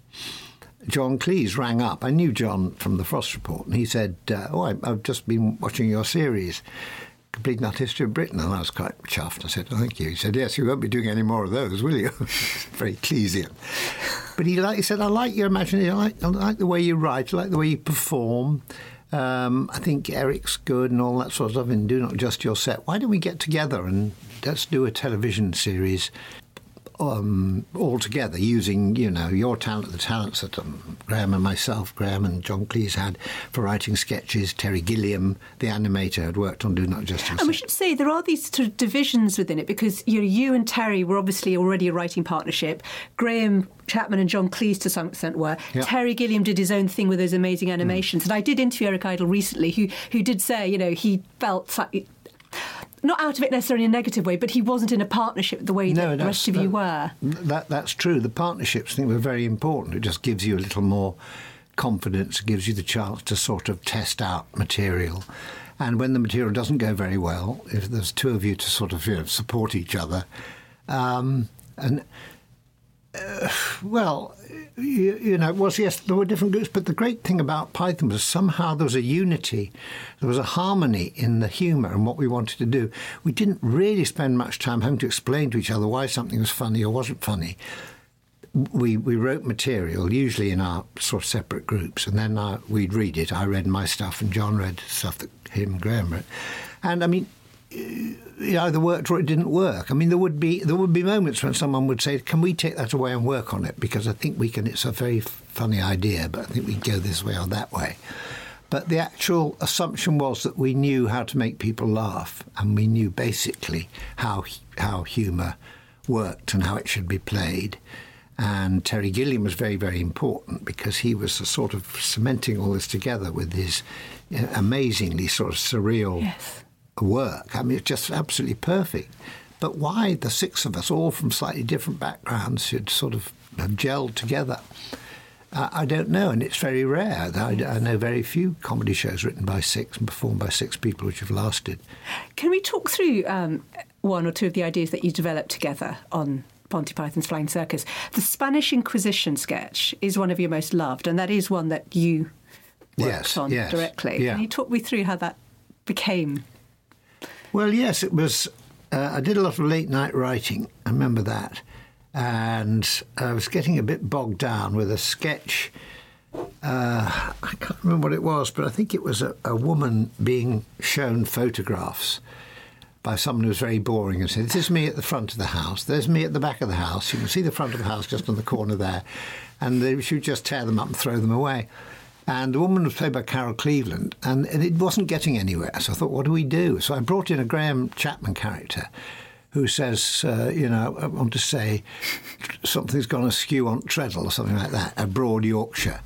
John Cleese rang up. I knew John from The Frost Report, and he said, uh, oh, I've just been watching your series, Complete and Utter History of Britain. And I was quite chuffed. I said, oh, thank you. He said, yes, you won't be doing any more of those, will you? Very Cleesian. But he, like, he said, I like your imagination. I like, I like the way you write. I like the way you perform. Um, I think Eric's good and all that sort of stuff. And Do Not Adjust Your Set. Why don't we get together and let's do a television series um, all together using, you know, your talent, the talents that um, Graham and myself, Graham and John Cleese had for writing sketches. Terry Gilliam, the animator, had worked on Do Not Adjust Your Set. And we should say there are these sort of divisions within it, because you know, you and Terry were obviously already a writing partnership. Graham Chapman and John Cleese to some extent were. Yep. Terry Gilliam did his own thing with those amazing animations. Mm. And I did interview Eric Idle recently, who who did say, you know, he felt slightly... not out of it necessarily in a negative way, but he wasn't in a partnership the way no, that the rest of that, you were. That, that's true. The partnerships, I think, were very important. It just gives you a little more confidence, gives you the chance to sort of test out material. And when the material doesn't go very well, if there's two of you to sort of, you know, support each other. Um, and Uh, well, you, you know, it was, yes, there were different groups, but the great thing about Python was somehow there was a unity, there was a harmony in the humour and what we wanted to do. We didn't really spend much time having to explain to each other why something was funny or wasn't funny. We we wrote material, usually in our sort of separate groups, and then I, we'd read it. I read my stuff, and John read stuff that him and Graham wrote. And, I mean, it either worked or it didn't work. I mean, there would be there would be moments when someone would say, can we take that away and work on it? Because I think we can, it's a very funny idea, but I think we can go this way or that way. But the actual assumption was that we knew how to make people laugh, and we knew basically how how humour worked and how it should be played. And Terry Gilliam was very, very important because he was sort of cementing all this together with his amazingly sort of surreal yes. work. I mean, it's just absolutely perfect. But why the six of us, all from slightly different backgrounds, should sort of have gelled together, uh, I don't know. And it's very rare. I, I know very few comedy shows written by six and performed by six people which have lasted. Can we talk through um, one or two of the ideas that you developed together on Monty Python's Flying Circus? The Spanish Inquisition sketch is one of your most loved, and that is one that you worked yes, on yes, directly. Yeah. Can you talk me through how that became? Well, yes, it was... Uh, I did a lot of late-night writing, I remember that, and I was getting a bit bogged down with a sketch. Uh, I can't remember what it was, but I think it was a, a woman being shown photographs by someone who was very boring and said, this is me at the front of the house, there's me at the back of the house, you can see the front of the house just on the corner there, and they should just tear them up and throw them away. And the woman was played by Carol Cleveland, and, and it wasn't getting anywhere, so I thought, what do we do? So I brought in a Graham Chapman character who says, uh, you know, I want to say something's gone askew on Treadle or something like that, abroad Yorkshire.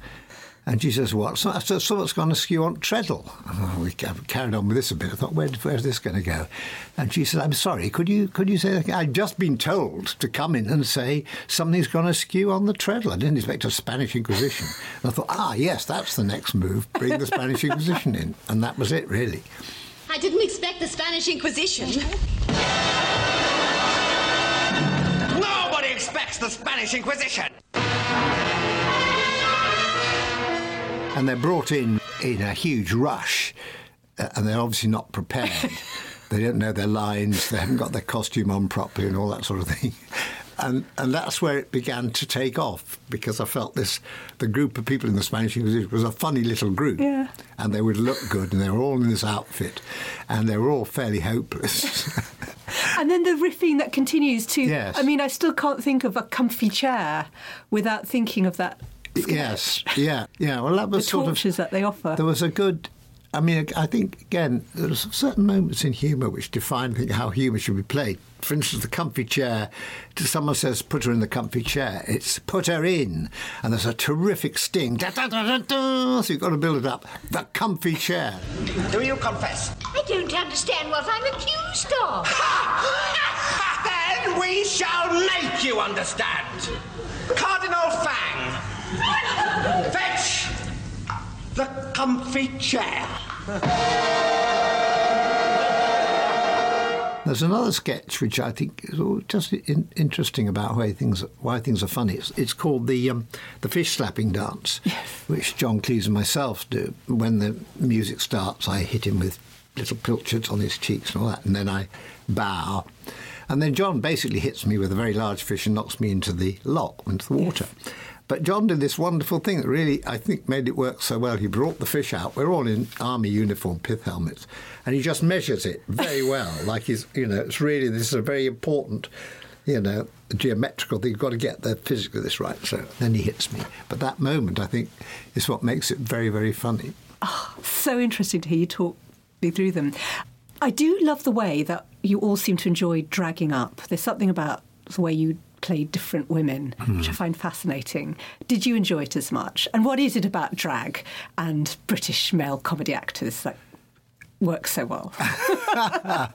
And she says, what? So I said, something's gone askew on Treadle. Oh, we carried on with this a bit. I thought, Where, where's this going to go? And she said, I'm sorry, could you could you say that? I've just been told to come in and say something's gone askew on the Treadle. I didn't expect a Spanish Inquisition. And I thought, ah, yes, that's the next move. Bring the Spanish Inquisition in. And that was it, really. I didn't expect the Spanish Inquisition. Nobody expects the Spanish Inquisition. And they're brought in in a huge rush, uh, and they're obviously not prepared. They don't know their lines, they haven't got their costume on properly and all that sort of thing. And and that's where it began to take off, because I felt this, the group of people in the Spanish Inquisition was a funny little group. Yeah. And they would look good, and they were all in this outfit, and they were all fairly hopeless. And then the riffing that continues to... Yes. I mean, I still can't think of a comfy chair without thinking of that... Yes, yeah, yeah. Well, that was the sort of... The tortures that they offer. There was a good... I mean, I think, again, there were certain moments in humour which define, I think, how humour should be played. For instance, the comfy chair. Someone says, put her in the comfy chair. It's put her in. And there's a terrific sting. Da, da, da, da, da. So you've got to build it up. The comfy chair. Do you confess? I don't understand what I'm accused of. Ha! Then we shall make you understand. Cardinal Fang. Fetch the comfy chair. There's another sketch which I think is just in- interesting about why things why things are funny. It's, it's called the um, the fish slapping dance, yes. which John Cleese and myself do. When the music starts, I hit him with little pilchards on his cheeks and all that, and then I bow. And then John basically hits me with a very large fish and knocks me into the lock, into the water. Yes. But John did this wonderful thing that really, I think, made it work so well. He brought the fish out. We're all in army uniform, pith helmets. And he just measures it very well. Like he's, you know, it's really, this is a very important, you know, geometrical thing. You've got to get the physics of this right. So then he hits me. But that moment, I think, is what makes it very, very funny. Oh, so interesting to hear you talk me through them. I do love the way that you all seem to enjoy dragging up. There's something about the way you play different women, mm. which I find fascinating. Did you enjoy it as much? And what is it about drag and British male comedy actors that works so well? uh,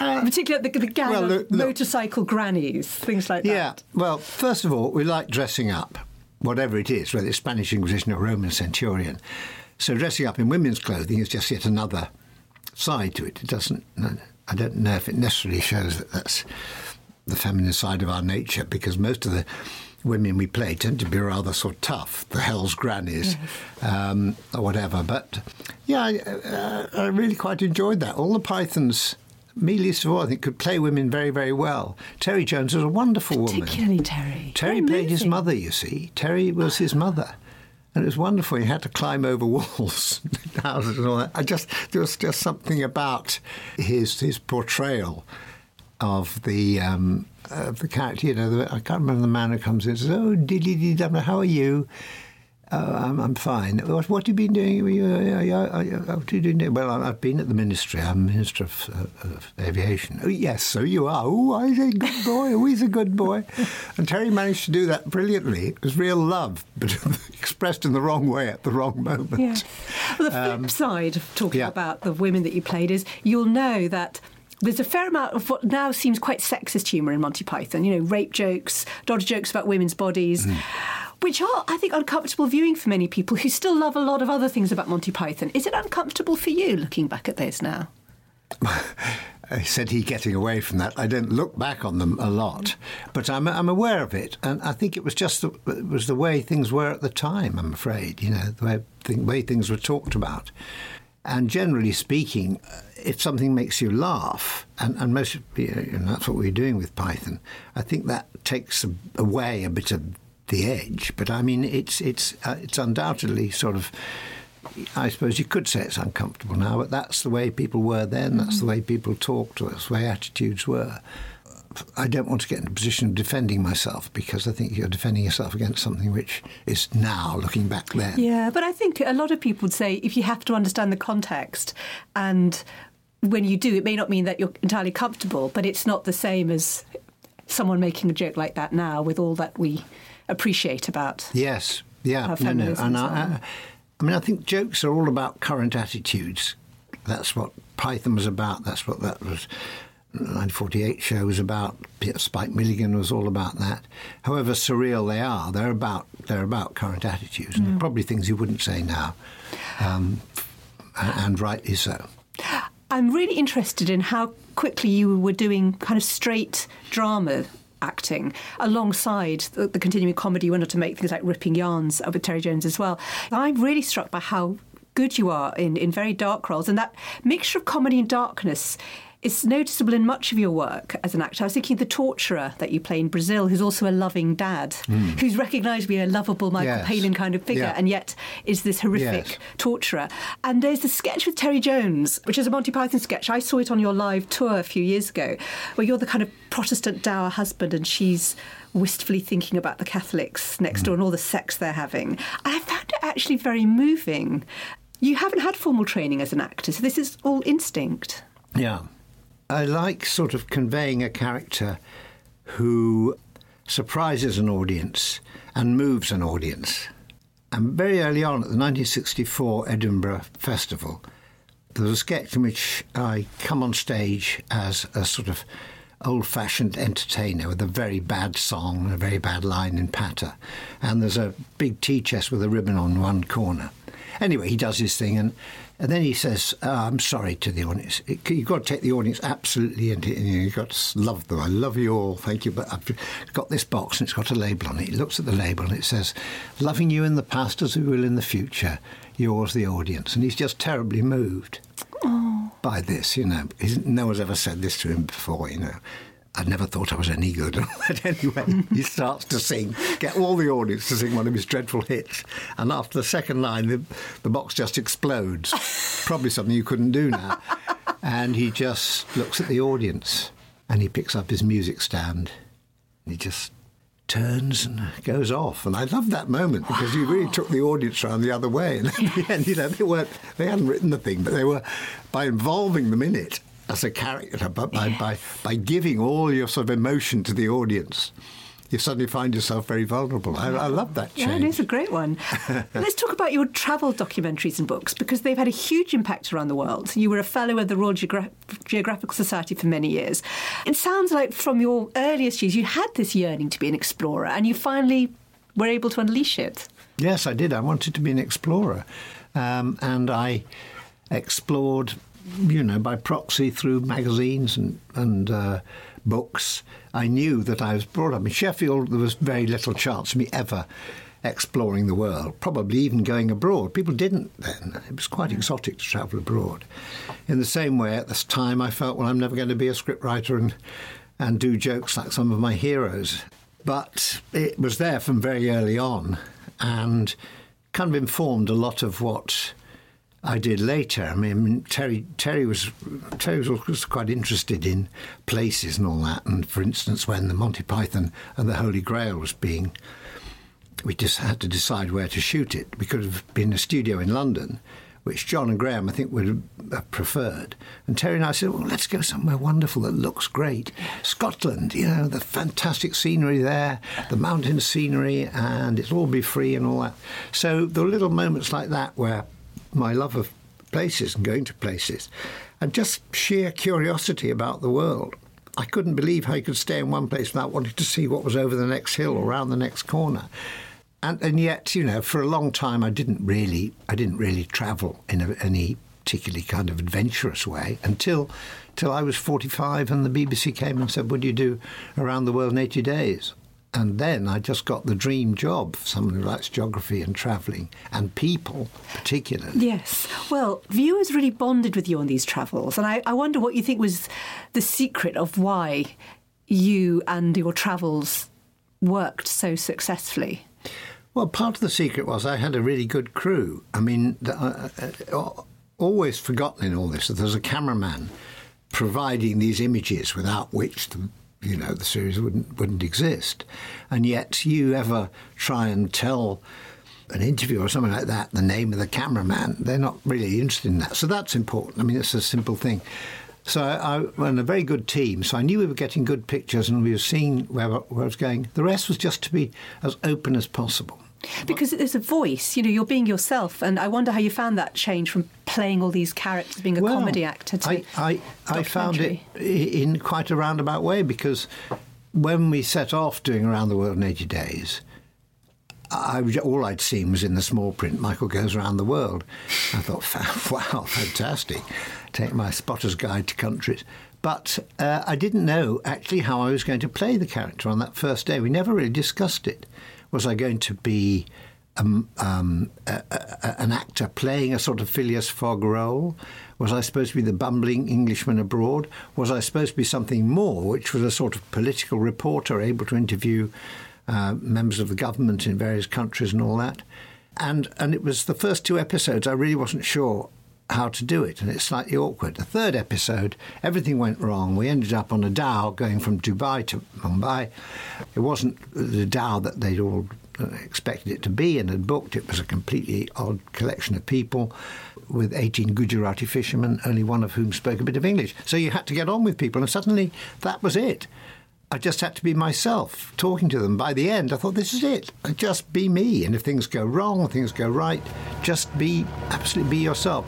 Particularly the, the gang well, look, of motorcycle look. grannies, things like that. Yeah, well, first of all, we like dressing up, whatever it is, whether it's Spanish Inquisition or Roman Centurion. So dressing up in women's clothing is just yet another side to it. It doesn't... I don't know if it necessarily shows that that's the feminine side of our nature, because most of the women we play tend to be rather sort of tough, the Hell's Grannies, yes. um, or whatever. But, yeah, I, uh, I really quite enjoyed that. All the Pythons... Me, least of all, I think, could play women very, very well. Terry Jones was a wonderful woman. Particularly Terry. Terry played his mother, you see. Terry was his mother. And it was wonderful. He had to climb over walls and houses and all that. I just, there was just something about his his portrayal of the um, of the character. You know, the, I can't remember the man who comes in and says, oh, dee-dee-dee-dum, how are you? Oh, I'm, I'm fine. What, what have you been doing? What you doing? Well, I've been at the ministry. I'm Minister of, uh, of Aviation. Oh, yes, so you are. Oh, he's a good boy. Oh, he's a good boy. And Terry managed to do that brilliantly. It was real love, but expressed in the wrong way at the wrong moment. Yes. Well, the um, flip side of talking yeah. about the women that you played is you'll know that... There's a fair amount of what now seems quite sexist humour in Monty Python, you know, rape jokes, dodgy jokes about women's bodies, mm. which are, I think, uncomfortable viewing for many people who still love a lot of other things about Monty Python. Is it uncomfortable for you looking back at those now? I said he getting away from that. I don't look back on them a lot, but I'm I'm aware of it, and I think it was just the, it was the way things were at the time, I'm afraid, you know, the way, the way things were talked about. And generally speaking, if something makes you laugh, and, and most you know, and that's what we're doing with Python, I think that takes away a bit of the edge. But I mean, it's it's uh, it's undoubtedly sort of, I suppose you could say it's uncomfortable now, but that's the way people were then. That's the way people talked. That's the way attitudes were. I don't want to get in a position of defending myself because I think you're defending yourself against something which is now looking back then. Yeah, but I think a lot of people would say if you have to understand the context, and when you do, it may not mean that you're entirely comfortable, but it's not the same as someone making a joke like that now with all that we appreciate about. Yes, yeah, no, no, and, and I, I mean, I think jokes are all about current attitudes. That's what Python was about. That's what that was. nineteen forty-eight show was about. Spike Milligan was all about that. However surreal they are, they're about they're about current attitudes and mm. probably things you wouldn't say now, um, and, and rightly so. I'm really interested in how quickly you were doing kind of straight drama acting alongside the, the continuing comedy. You went on to make things like Ripping Yarns with Terry Jones as well. I'm really struck by how good you are in in very dark roles, and that mixture of comedy and darkness. It's noticeable in much of your work as an actor. I was thinking of the torturer that you play in Brazil, who's also a loving dad, mm. who's recognised to be a lovable Michael yes. Palin kind of figure, yeah. and yet is this horrific yes. torturer. And there's the sketch with Terry Jones, which is a Monty Python sketch. I saw it on your live tour a few years ago, where you're the kind of Protestant dour husband and she's wistfully thinking about the Catholics next mm. door and all the sex they're having. I found it actually very moving. You haven't had formal training as an actor, so this is all instinct. Yeah. I like sort of conveying a character who surprises an audience and moves an audience. And very early on at the nineteen sixty-four Edinburgh Festival, there was a sketch in which I come on stage as a sort of old-fashioned entertainer with a very bad song, a very bad line in patter. And there's a big tea chest with a ribbon on one corner. Anyway, he does his thing and... And then he says, oh, I'm sorry to the audience. It, you've got to take the audience absolutely into it. You've got to love them. I love you all. Thank you. But I've got this box and it's got a label on it. He looks at the label and it says, loving you in the past as we will in the future, yours the audience. And he's just terribly moved oh. by this, you know. He's, no one's ever said this to him before, you know. I never thought I was any good. But anyway, he starts to sing, get all the audience to sing one of his dreadful hits. And after the second line, the, the box just explodes. Probably something you couldn't do now. And he just looks at the audience and he picks up his music stand. And he just turns and goes off. And I love that moment because wow. he really took the audience round the other way. And at the end, you know, they, weren't, they hadn't written the thing, but they were, by involving them in it, as a character, but by, yes. by by giving all your sort of emotion to the audience, you suddenly find yourself very vulnerable. I, I love that change. Yeah, it is a great one. Let's talk about your travel documentaries and books, because they've had a huge impact around the world. You were a fellow of the Royal Geogra- Geographical Society for many years. It sounds like from your earliest years you had this yearning to be an explorer, and you finally were able to unleash it. Yes, I did. I wanted to be an explorer, um, and I explored you know, by proxy through magazines and, and uh, books, I knew that I was brought up in Sheffield. There was very little chance of me ever exploring the world, probably even going abroad. People didn't then. It was quite exotic to travel abroad. In the same way, at this time, I felt, well, I'm never going to be a scriptwriter and, and do jokes like some of my heroes. But it was there from very early on and kind of informed a lot of what I did later. I mean, Terry Terry was Terry was quite interested in places and all that. And, for instance, when the Monty Python and the Holy Grail was being... we just had to decide where to shoot it. We could have been in a studio in London, which John and Graham, I think, would have preferred. And Terry and I said, well, let's go somewhere wonderful that looks great. Scotland, you know, the fantastic scenery there, the mountain scenery, and it'll all be free and all that. So there were little moments like that where my love of places and going to places and just sheer curiosity about the world. I couldn't believe how you could stay in one place without wanting to see what was over the next hill or round the next corner. And, and yet, you know, for a long time, I didn't really, I didn't really travel in a, any particularly kind of adventurous way until, till I was forty-five and the B B C came and said, "Would you do Around the World in eighty Days?" And then I just got the dream job for someone who likes geography and travelling, and people particularly. Yes. Well, viewers really bonded with you on these travels, and I, I wonder what you think was the secret of why you and your travels worked so successfully. Well, part of the secret was I had a really good crew. I mean, I, I, always forgotten in all this that there's a cameraman providing these images without which the, you know, the series wouldn't wouldn't exist. And yet you ever try and tell an interview or something like that the name of the cameraman, they're not really interested in that. So that's important. I mean, it's a simple thing. So I, I and a very good team. So I knew we were getting good pictures and we were seeing where, where I was going. The rest was just to be as open as possible. Because there's a voice, you know, you're being yourself, and I wonder how you found that change from playing all these characters, being a well, comedy actor to I, I, I found it in quite a roundabout way, because when we set off doing Around the World in eighty Days, I, all I'd seen was in the small print, Michael goes around the world. I thought, wow, fantastic, take my spotter's guide to countries. But uh, I didn't know actually how I was going to play the character on that first day. We never really discussed it. Was I going to be um, um, a, a, an actor playing a sort of Phileas Fogg role? Was I supposed to be the bumbling Englishman abroad? Was I supposed to be something more, which was a sort of political reporter able to interview uh, members of the government in various countries and all that? And and it was the first two episodes I really wasn't sure how to do it, and it's slightly awkward. The third episode, everything went wrong. We ended up on a dhow going from Dubai to Mumbai. It wasn't the dhow that they'd all expected it to be and had booked. It was a completely odd collection of people with eighteen Gujarati fishermen, only one of whom spoke a bit of English. So you had to get on with people, and suddenly that was it. I just had to be myself, talking to them. By the end, I thought, this is it. Just be me. And if things go wrong, things go right, just be, absolutely be yourself.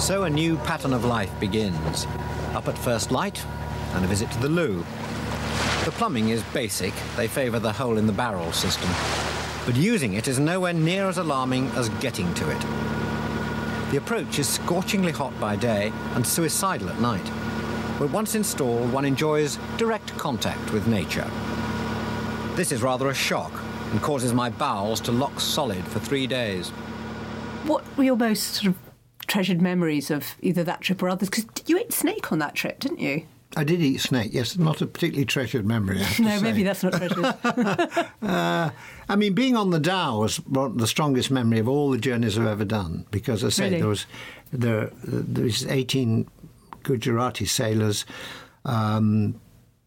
So a new pattern of life begins. Up at first light, and a visit to the loo. The plumbing is basic. They favour the hole-in-the-barrel system. But using it is nowhere near as alarming as getting to it. The approach is scorchingly hot by day and suicidal at night. But once installed, one enjoys direct contact with nature. This is rather a shock and causes my bowels to lock solid for three days. What were your most sort of treasured memories of either that trip or others? Because you ate snake on that trip, didn't you? I did eat snake, yes. Not a particularly treasured memory, I have to No, say. Maybe that's not treasured. uh, I mean, being on the dhow was the strongest memory of all the journeys I've ever done. Because, as I say, really? there was there, there was eighteen... Gujarati sailors, um,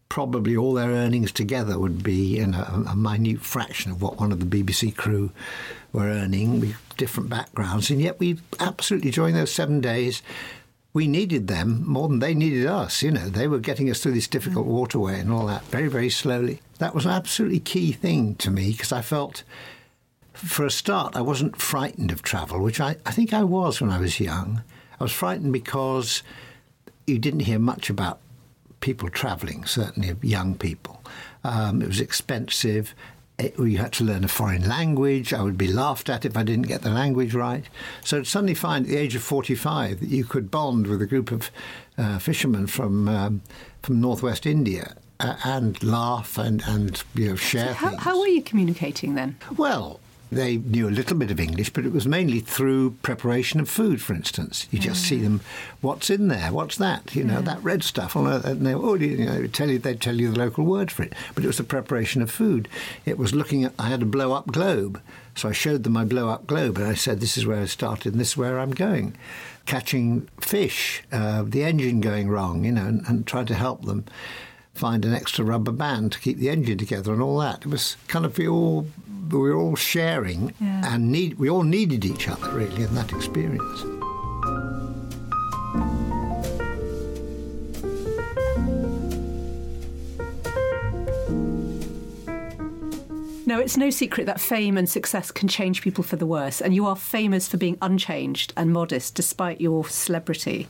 probably all their earnings together would be in a, a minute fraction of what one of the B B C crew were earning, with different backgrounds. And yet we absolutely, during those seven days, we needed them more than they needed us. You know, they were getting us through this difficult waterway and all that very, very slowly. That was an absolutely key thing to me, because I felt, for a start, I wasn't frightened of travel, which I, I think I was when I was young. I was frightened because... you didn't hear much about people travelling, certainly young people. Um, it was expensive. it, you had to learn a foreign language. I would be laughed at if I didn't get the language right. So to suddenly find at the age of forty-five that you could bond with a group of uh, fishermen from um, from northwest India uh, and laugh and, and you know, share so how, things. How were you communicating then? Well, they knew a little bit of English, but it was mainly through preparation of food, for instance. You just mm. see them, what's in there? What's that? You know, yeah. that red stuff. And they oh, you know, tell you, they'd tell you the local word for it. But it was the preparation of food. It was looking at, I had a blow-up globe. So I showed them my blow-up globe, and I said, this is where I started, and this is where I'm going. Catching fish, uh, the engine going wrong, you know, and, and trying to help them find an extra rubber band to keep the engine together and all that. It was kind of, we all, we were all sharing yeah. and need, we all needed each other, really, in that experience. Now, it's no secret that fame and success can change people for the worse, and you are famous for being unchanged and modest despite your celebrity.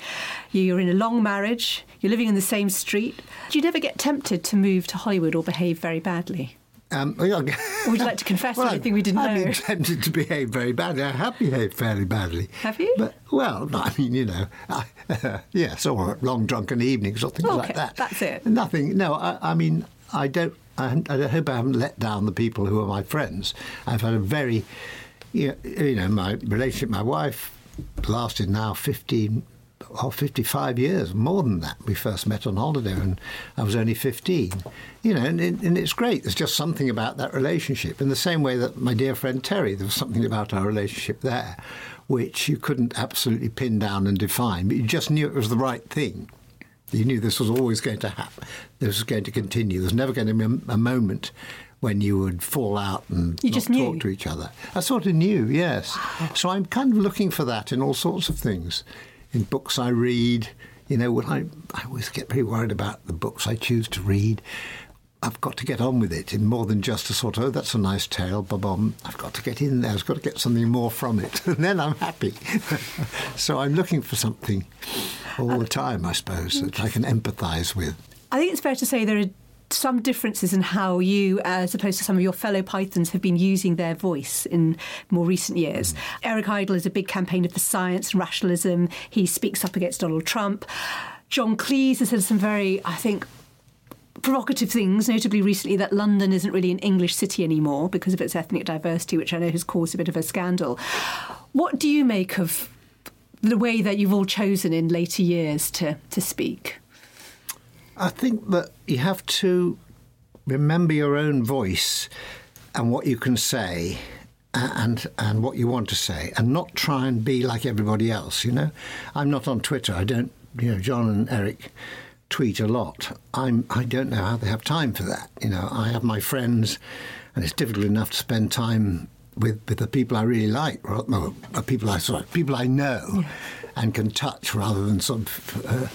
You're in a long marriage, you're living in the same street. Do you never get tempted to move to Hollywood or behave very badly? Um, well, would you like to confess well, anything we didn't I've know? I've been tempted to behave very badly. I have behaved fairly badly. Have you? But, well, I mean, you know, I, uh, yes, or long drunken evenings or things okay, like that. That's it. Nothing. No, I, I mean, I don't. I, I hope I haven't let down the people who are my friends. I've had a very, you know, you know my relationship with my wife lasted now fifteen or fifty-five years, more than that. We first met on holiday and I was only fifteen. You know, and, and it's great. There's just something about that relationship. In the same way that my dear friend Terry, there was something about our relationship there which you couldn't absolutely pin down and define, but you just knew it was the right thing. You knew this was always going to happen. This was going to continue. There was never going to be a moment when you would fall out and you not just talk to each other. I sort of knew, yes. Wow. So I'm kind of looking for that in all sorts of things. In books I read, you know, when I, I always get pretty worried about the books I choose to read. I've got to get on with it in more than just a sort of, oh, that's a nice tale, ba-bom. I've got to get in there. I've got to get something more from it. And then I'm happy. So I'm looking for something all the time, I suppose, that I can empathise with. I think it's fair to say there are some differences in how you, as opposed to some of your fellow Pythons, have been using their voice in more recent years. Mm. Eric Idle is a big campaigner for science and rationalism. He speaks up against Donald Trump. John Cleese has said some very, I think, provocative things, notably recently that London isn't really an English city anymore because of its ethnic diversity, which I know has caused a bit of a scandal. What do you make of the way that you've all chosen in later years to, to speak? I think that you have to remember your own voice and what you can say and and what you want to say and not try and be like everybody else, you know. I'm not on Twitter. I don't, you know, John and Eric tweet a lot. I'm, I don't know how they have time for that. You know, I have my friends and it's difficult enough to spend time with, with the people I really like, or, or, or people I sorry, people I know yeah. and can touch rather than some uh, uh,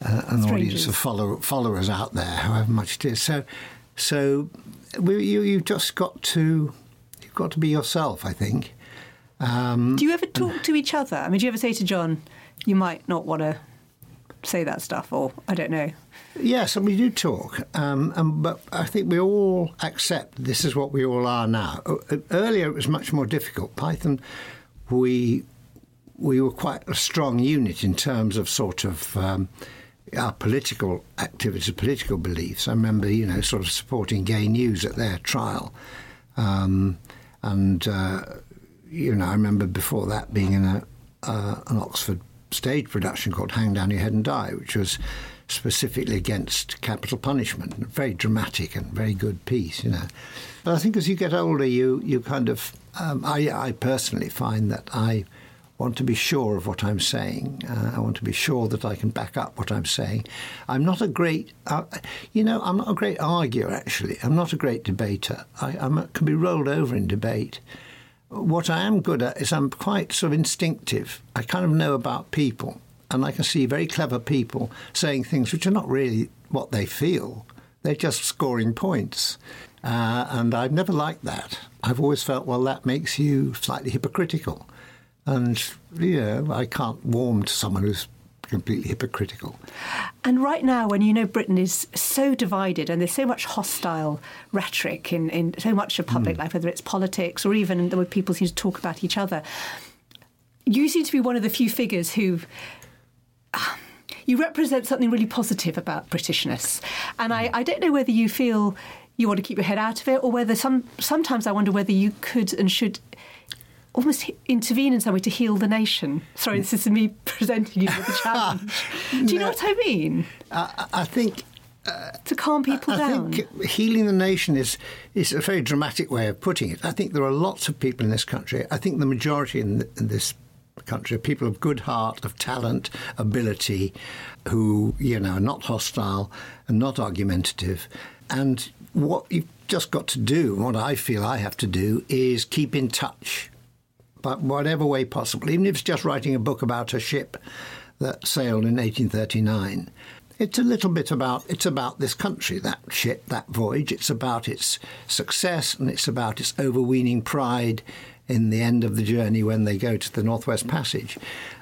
an Strangers. audience of follow, followers out there, however much it is. So, so we, you you've just got to you've got to be yourself, I think. Um, do you ever talk and, to each other? I mean, do you ever say to John, "You might not want to say that stuff," or I don't know? Yes, and we do talk, um, and, but I think we all accept this is what we all are now. Earlier it was much more difficult. Python, we we were quite a strong unit in terms of sort of um, our political activities, political beliefs. I remember, you know, sort of supporting Gay News at their trial, um, and uh, you know, I remember before that being in a uh, an Oxford stage production called Hang Down Your Head and Die, which was specifically against capital punishment. A very dramatic and very good piece, you know. But I think as you get older, you you kind of... Um, I, I personally find that I want to be sure of what I'm saying. Uh, I want to be sure that I can back up what I'm saying. I'm not a great... Uh, you know, I'm not a great arguer, actually. I'm not a great debater. I I'm a, can be rolled over in debate. What I am good at is I'm quite sort of instinctive. I kind of know about people, and I can see very clever people saying things which are not really what they feel. They're just scoring points. Uh, and I've never liked that. I've always felt, well, that makes you slightly hypocritical. And, you know, I can't warm to someone who's completely hypocritical. And right now, when you know Britain is so divided and there's so much hostile rhetoric in, in so much of public mm. life, whether it's politics or even the way people seem to talk about each other, you seem to be one of the few figures who... Uh, you represent something really positive about Britishness. And I, I don't know whether you feel you want to keep your head out of it or whether some. sometimes I wonder whether you could and should... almost intervene in some way to heal the nation. Sorry, this is me presenting you with a challenge. Do you know what I mean? I, I think... Uh, to calm people I, I down. I think healing the nation is, is a very dramatic way of putting it. I think there are lots of people in this country. I think the majority in, the, in this country are people of good heart, of talent, ability, who, you know, are not hostile and not argumentative. And what you've just got to do, what I feel I have to do, is keep in touch. But whatever way possible, even if it's just writing a book about a ship that sailed in eighteen thirty-nine, it's a little bit about, it's about this country, that ship, that voyage. It's about its success and it's about its overweening pride in the end of the journey when they go to the Northwest Passage.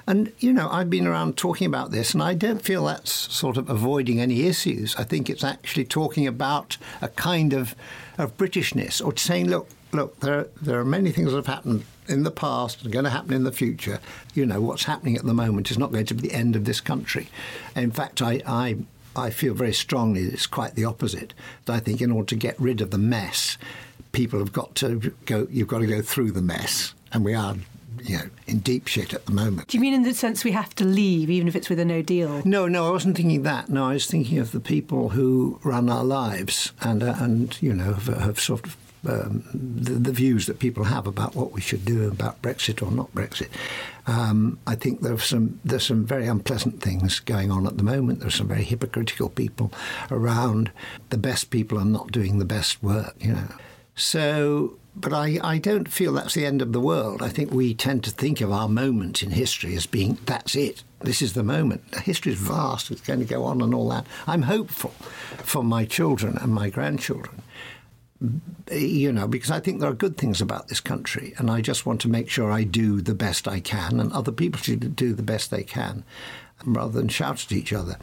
And, you know, I've been around talking about this and I don't feel that's sort of avoiding any issues. I think it's actually talking about a kind of, of Britishness or saying, look, look, there are, there are many things that have happened in the past and going to happen in the future. You know, what's happening at the moment is not going to be the end of this country. In fact, I I, I feel very strongly that it's quite the opposite. That I think in order to get rid of the mess, people have got to go, you've got to go through the mess. And we are, you know, in deep shit at the moment. Do you mean in the sense we have to leave, even if it's with a no deal? No, no, I wasn't thinking that. No, I was thinking of the people who run our lives and, uh, and you know, have, have sort of, Um, the, the views that people have about what we should do about Brexit or not Brexit. Um, I think there are some, there's some very unpleasant things going on at the moment. There's some very hypocritical people around. The best people are not doing the best work, you know. So, but I, I don't feel that's the end of the world. I think we tend to think of our moment in history as being, that's it. This is the moment. History is vast. It's going to go on and all that. I'm hopeful for my children and my grandchildren. You know, because I think there are good things about this country and I just want to make sure I do the best I can and other people should do the best they can rather than shout at each other.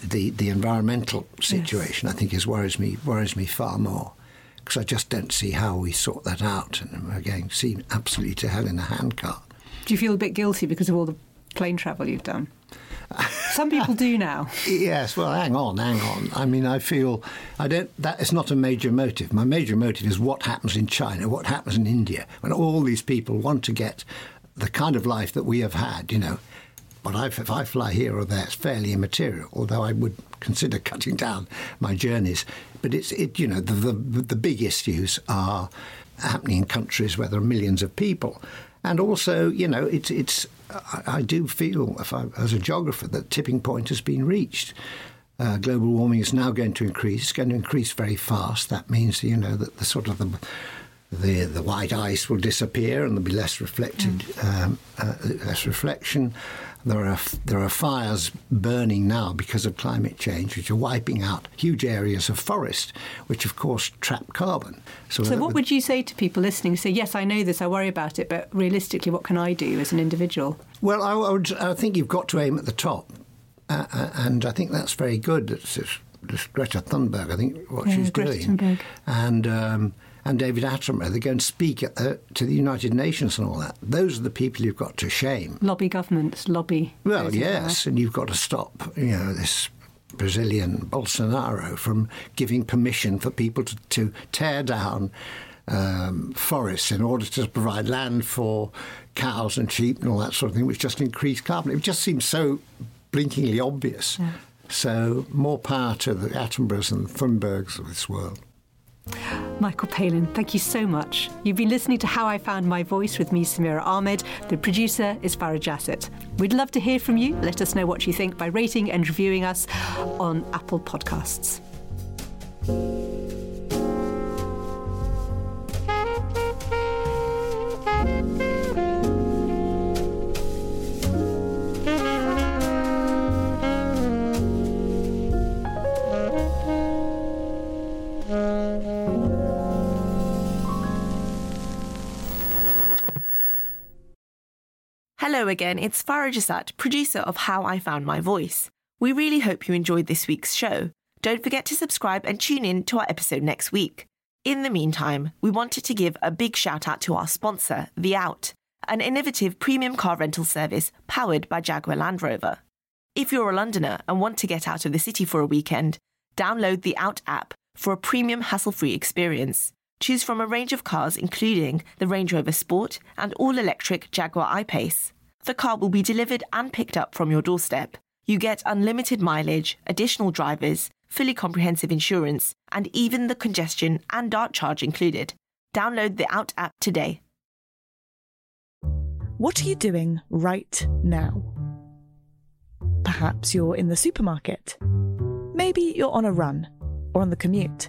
The the environmental situation, yes, I think, is worries me worries me far more because I just don't see how we sort that out and we're going seen absolutely to hell in a handcart. Do you feel a bit guilty because of all the plane travel you've done? Some people do now. Yes, well, hang on, hang on. I mean, I feel I don't. That is not a major motive. My major motive is what happens in China, what happens in India, when all these people want to get the kind of life that we have had, you know. But I, if I fly here or there, it's fairly immaterial, although I would consider cutting down my journeys. But it's, it, you know, the, the the big issues are happening in countries where there are millions of people. And also, you know, it's it's. I, I do feel, if I, as a geographer, that tipping point has been reached. Uh, global warming is now going to increase. It's going to increase very fast. That means, you know, that the sort of the the, the white ice will disappear and there'll be less reflected, mm. um, uh, less reflection. There are there are fires burning now because of climate change, which are wiping out huge areas of forest, which of course trap carbon. So, so what would, would you say to people listening? Say, yes, I know this, I worry about it, but realistically, what can I do as an individual? Well, I, I, would, I think you've got to aim at the top, uh, and I think that's very good. It's, it's, it's Greta Thunberg, I think, what yeah, she's Greta doing, Thunberg. and. Um, And David Attenborough, they go and speak at the, to the United Nations and all that. Those are the people you've got to shame. Lobby governments, lobby. Well, yes, and you've got to stop, you know, this Brazilian Bolsonaro from giving permission for people to, to tear down um, forests in order to provide land for cows and sheep and all that sort of thing, which just increased carbon. It just seems so blinkingly obvious. Yeah. So more power to the Attenboroughs and the Thunbergs of this world. Michael Palin, thank you so much. You've been listening to How I Found My Voice with me, Samira Ahmed. The producer is Farah Jassat. We'd love to hear from you. Let us know what you think by rating and reviewing us on Apple Podcasts. Hello again, it's Farah Jassat, producer of How I Found My Voice. We really hope you enjoyed this week's show. Don't forget to subscribe and tune in to our episode next week. In the meantime, we wanted to give a big shout out to our sponsor, The Out, an innovative premium car rental service powered by Jaguar Land Rover. If you're a Londoner and want to get out of the city for a weekend, download the Out app for a premium hassle-free experience. Choose from a range of cars including the Range Rover Sport and all-electric Jaguar I-Pace. The car will be delivered and picked up from your doorstep. You get unlimited mileage, additional drivers, fully comprehensive insurance, and even the congestion and dart charge included. Download the Out app today. What are you doing right now? Perhaps you're in the supermarket. Maybe you're on a run or on the commute.